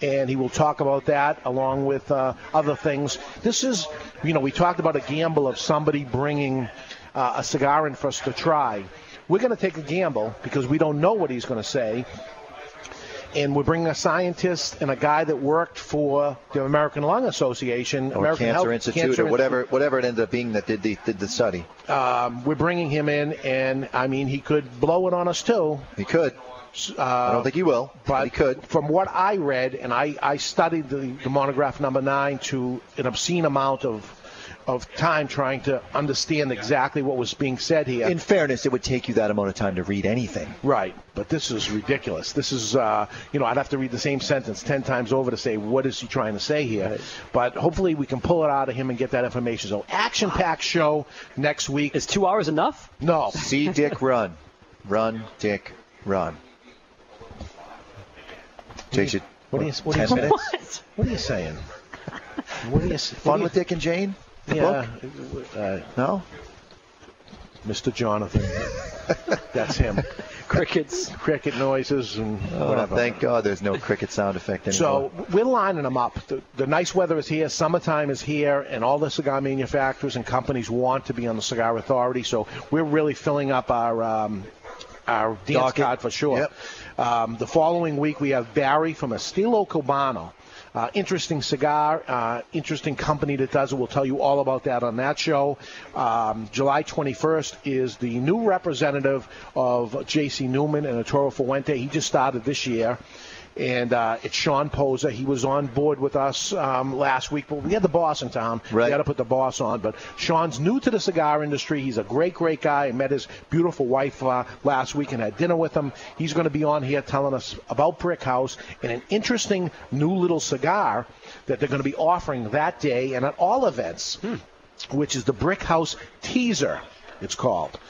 and he will talk about that along with other things. This is, you know, we talked about a gamble of somebody bringing a cigar in for us to try. We're going to take a gamble because we don't know what he's going to say. And we're bringing a scientist and a guy that worked for the American Lung Association, or American Cancer Health, Institute, Cancer or whatever it ended up being that did the study. We're bringing him in, and I mean, he could blow it on us too. He could. I don't think he will, but he could. From what I read, and I studied the monograph number 9 to an obscene amount of time trying to understand exactly what was being said here. In fairness, it would take you that amount of time to read anything. Right, but this is ridiculous. This is, you know, I'd have to read the same sentence 10 times over to say, what is he trying to say here? Right. But hopefully we can pull it out of him and get that information. So action-packed show next week. Is 2 hours enough? No. See Dick run. Run, Dick, run. Takes you, what 10 minutes? What are you saying? Fun with Dick and Jane? Yeah. No? Mr. Jonathan. That's him. Crickets. Cricket noises and whatever. Thank God there's no cricket sound effect anymore. So we're lining them up. The nice weather is here. Summertime is here. And all the cigar manufacturers and companies want to be on the Cigar Authority. So we're really filling up our dance card for sure. Yep. The following week we have Barry from Estilo Cubano. Interesting cigar, interesting company that does it. We'll tell you all about that on that show. July 21st is the new representative of J.C. Newman and Arturo Fuente. He just started this year. And it's Sean Posa. He was on board with us last week, but we had the boss in town. Right. We got to put the boss on. But Sean's new to the cigar industry. He's a great, great guy. I met his beautiful wife last week and had dinner with him. He's going to be on here telling us about Brickhouse and an interesting new little cigar that they're going to be offering that day and at all events, which is the Brickhouse Teaser, it's called.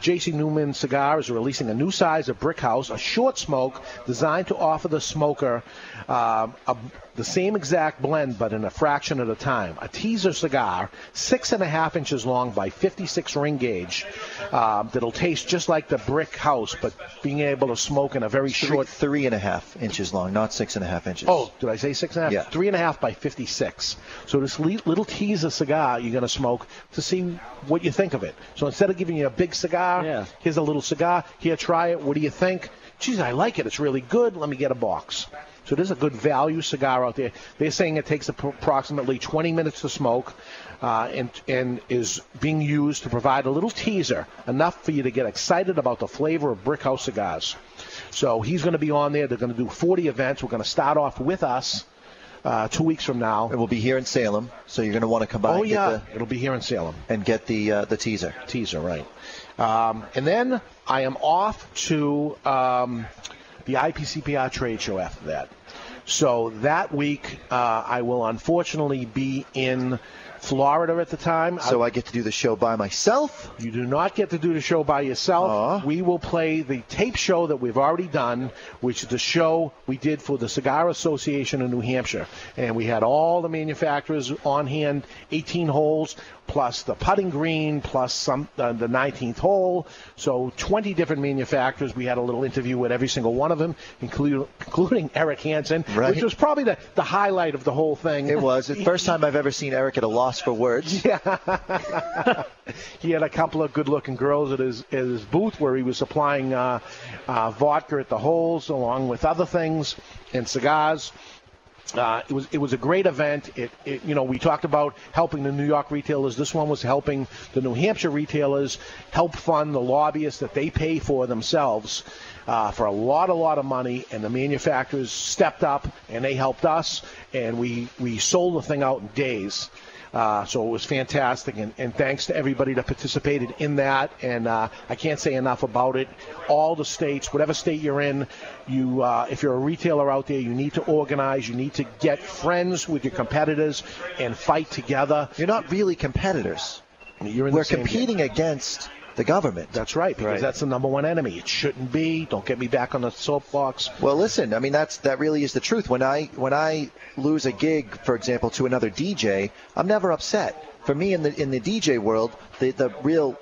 J.C. Newman Cigars are releasing a new size of Brickhouse, a short smoke designed to offer the smoker the same exact blend but in a fraction of the time. A teaser cigar, 6.5 inches long by 56 ring gauge, that'll taste just like the Brickhouse, but being able to smoke in a very short... 3.5 inches long, not 6.5 inches. Oh, did I say 6.5? Yeah. 3.5 by 56. So this little teaser cigar you're going to smoke to see what you think of it. So instead of giving you a big cigar, here's a little cigar. Here, try it. What do you think? Geez, I like it. It's really good. Let me get a box. So there's a good value cigar out there. They're saying it takes approximately 20 minutes to smoke and is being used to provide a little teaser, enough for you to get excited about the flavor of Brickhouse cigars. So he's going to be on there. They're going to do 40 events. We're going to start off with us 2 weeks from now. And we'll be here in Salem, so you're going to want to come by. Oh, yeah. It'll be here in Salem. And get the teaser. Teaser, right. And then I am off to the IPCPR trade show after that. So that week I will unfortunately be in Florida at the time. So I get to do the show by myself? You do not get to do the show by yourself. We will play the tape show that we've already done, which is the show we did for the Cigar Association of New Hampshire. And we had all the manufacturers on hand, 18 holes, plus the putting green, plus some the 19th hole. So 20 different manufacturers. We had a little interview with every single one of them, including Eric Hanson, which was probably the highlight of the whole thing. It was. The first time I've ever seen Eric at a loss for words. Yeah. He had a couple of good-looking girls at his booth where he was supplying vodka at the holes along with other things and cigars. It was a great event. You know, we talked about helping the New York retailers. This one was helping the New Hampshire retailers help fund the lobbyists that they pay for themselves for a lot of money. And the manufacturers stepped up and they helped us. And we sold the thing out in days. So it was fantastic, and thanks to everybody that participated in that. And I can't say enough about it. All the states, whatever state you're in, if you're a retailer out there, you need to organize. You need to get friends with your competitors and fight together. You're not really competitors. We're competing against the government. That's right, because that's the number one enemy. It shouldn't be. Don't get me back on the soapbox. Well, listen, I mean, that really is the truth. When I lose a gig, for example, to another DJ, I'm never upset. For me, in the DJ world, the real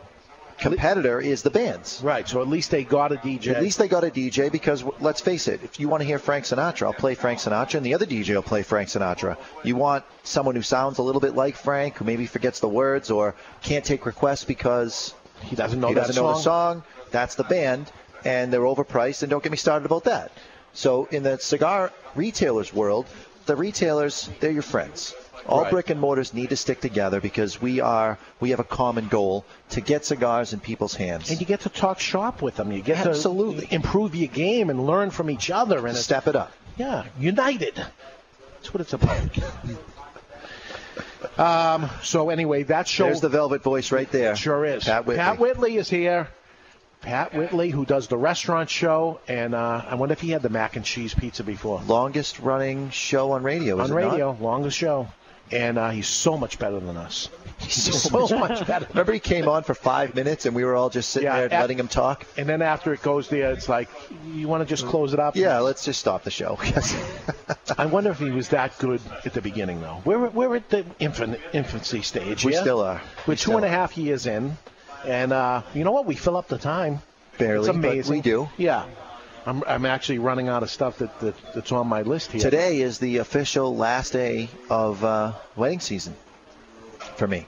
competitor is the bands. Right, so at least they got a DJ. At least they got a DJ, because let's face it, if you want to hear Frank Sinatra, I'll play Frank Sinatra, and the other DJ will play Frank Sinatra. You want someone who sounds a little bit like Frank, who maybe forgets the words or can't take requests because he doesn't know the song. That's the band, and they're overpriced, and don't get me started about that. So in the cigar retailers world, the retailers, they're your friends. All brick and mortars need to stick together, because we have a common goal to get cigars in people's hands. And you get to talk shop with them. You get to improve your game and learn from each other. And step it up. Yeah, united. That's what it's about. So anyway, that show. There's the velvet voice right there. Sure is. Pat Whitley. Pat Whitley is here. Pat Whitley, who does the restaurant show, and I wonder if he had the mac and cheese pizza before. Longest running show on radio, is it not? On radio, longest show. And he's so much better than us. He's so much better. Remember, he came on for 5 minutes, and we were all just sitting there letting him talk? And then after it goes there, it's like, you want to just close it up? Yeah, let's just stop the show. I wonder if he was that good at the beginning, though. We're at the infancy stage. We still are. We're 2.5 years in, and you know what? We fill up the time. Barely, it's amazing. But we do. Yeah. I'm actually running out of stuff that's on my list here. Today is the official last day of wedding season for me.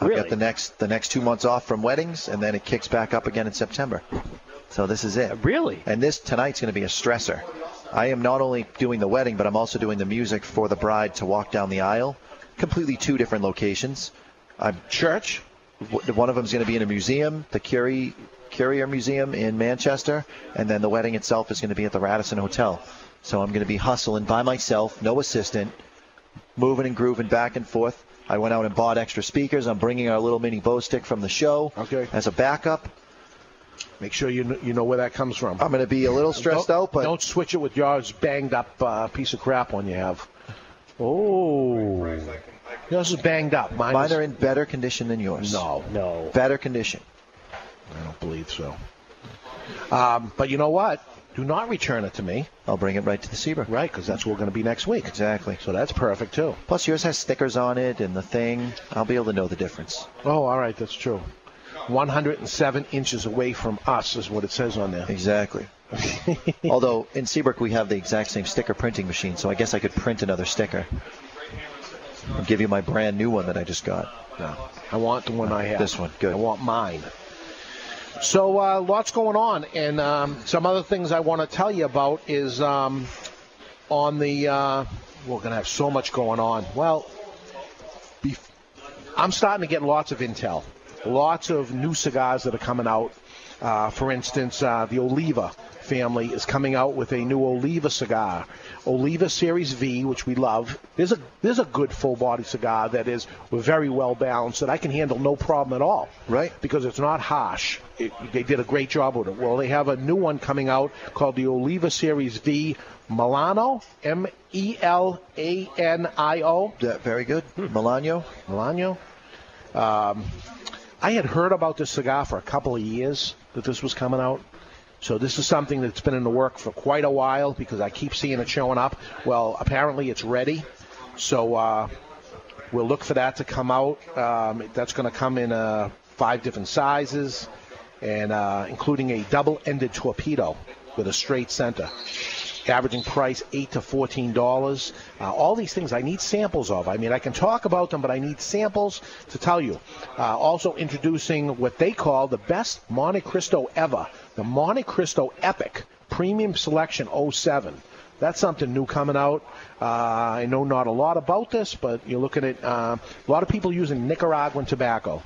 Really? I've got the next 2 months off from weddings, and then it kicks back up again in September. So this is it. Really? And tonight's going to be a stressor. I am not only doing the wedding, but I'm also doing the music for the bride to walk down the aisle. Completely two different locations. I'm church. One of them is going to be in a museum, the Courier Museum in Manchester, and then the wedding itself is going to be at the Radisson Hotel. So I'm going to be hustling by myself, no assistant, moving and grooving back and forth. I went out and bought extra speakers. I'm bringing our little mini bow stick from the show as a backup. Make sure you know where that comes from. I'm going to be a little stressed out, but don't switch it with yours banged up piece of crap one you have. Oh, yours is banged up. Mine are in better condition than yours. No, better condition. I don't believe so. But you know what? Do not return it to me. I'll bring it right to the Seabrook. Right, because that's where we're going to be next week. Exactly. So that's perfect, too. Plus, yours has stickers on it and the thing. I'll be able to know the difference. Oh, all right. That's true. 107 inches away from us is what it says on there. Exactly. Although, in Seabrook, we have the exact same sticker printing machine, so I guess I could print another sticker. I'll give you my brand new one that I just got. No. I want the one I have. This one. Good. I want mine. So lots going on, and some other things I want to tell you about is on the we're going to have so much going on. Well, I'm starting to get lots of intel, lots of new cigars that are coming out. For instance, the Oliva family is coming out with a new Oliva cigar, Oliva Series V, which we love. There's a good full-body cigar that is very well balanced that I can handle no problem at all. Right. Because it's not harsh. They did a great job with it. Well, they have a new one coming out called the Oliva Series V Milano, M-E-L-A-N-I-O. Yeah, very good. Milano. I had heard about this cigar for a couple of years that this was coming out. So this is something that's been in the work for quite a while because I keep seeing it showing up. Well, apparently it's ready. So we'll look for that to come out. That's going to come in 5 different sizes, and including a double-ended torpedo with a straight center. Averaging price $8 to $14. All these things I need samples of. I mean, I can talk about them, but I need samples to tell you. Also introducing what they call the best Monte Cristo ever, the Monte Cristo Epic Premium Selection 07. That's something new coming out. I know not a lot about this, but you're looking at a lot of people using Nicaraguan tobacco.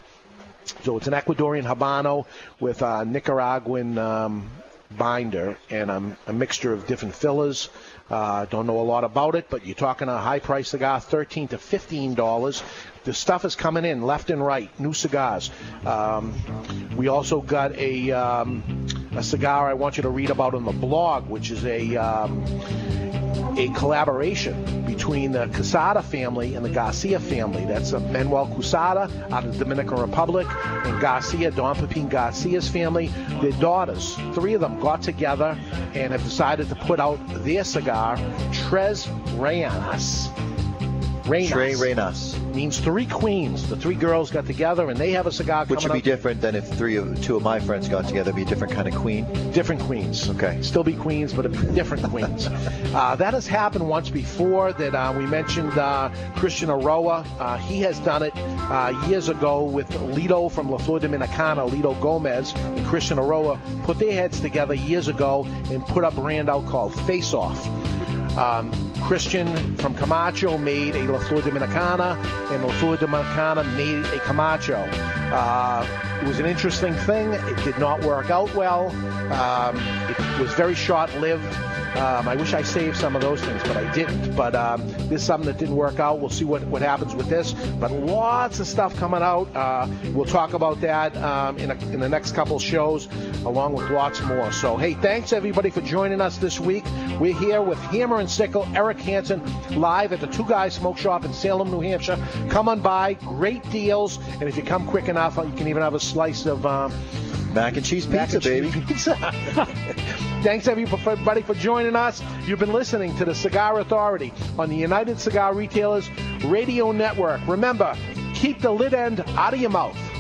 So it's an Ecuadorian Habano with Nicaraguan binder and a mixture of different fillers. Don't know a lot about it, but you're talking a high price cigar, $13 to $15. The stuff is coming in left and right, new cigars. We also got a cigar I want you to read about on the blog, which is a collaboration between the Quesada family and the Garcia family. That's Manuel Quesada out of the Dominican Republic and Garcia, Don Pepin Garcia's family. Their daughters, three of them, got together and have decided to put out their cigar, Tres Reinas. Reinas means three queens. The three girls got together and they have a cigar. Which would be different than if two of my friends got together. It'd be a different kind of queen. Different queens. Okay. Still be queens, but it'd be different queens. That has happened once before. That we mentioned Christian Aroa. He has done it years ago with Lito from La Flor Dominicana, Lito Gomez, and Christian Aroa put their heads together years ago and put up a brand out called Face Off. Christian from Camacho made a La Flor Dominicana, and La Flor Dominicana made a Camacho. It was an interesting thing. It did not work out well. It was very short-lived. I wish I saved some of those things, but I didn't. But this is something that didn't work out. We'll see what happens with this. But lots of stuff coming out. We'll talk about that in the next couple shows, along with lots more. So, hey, thanks, everybody, for joining us this week. We're here with Hammer and Sickle, Eric Hanson, live at the Two Guys Smoke Shop in Salem, New Hampshire. Come on by. Great deals. And if you come quick enough, you can even have a slice of... mac and cheese pizza, baby. Thanks, everybody, for joining us. You've been listening to The Cigar Authority on the United Cigar Retailers Radio Network. Remember, keep the lid end out of your mouth.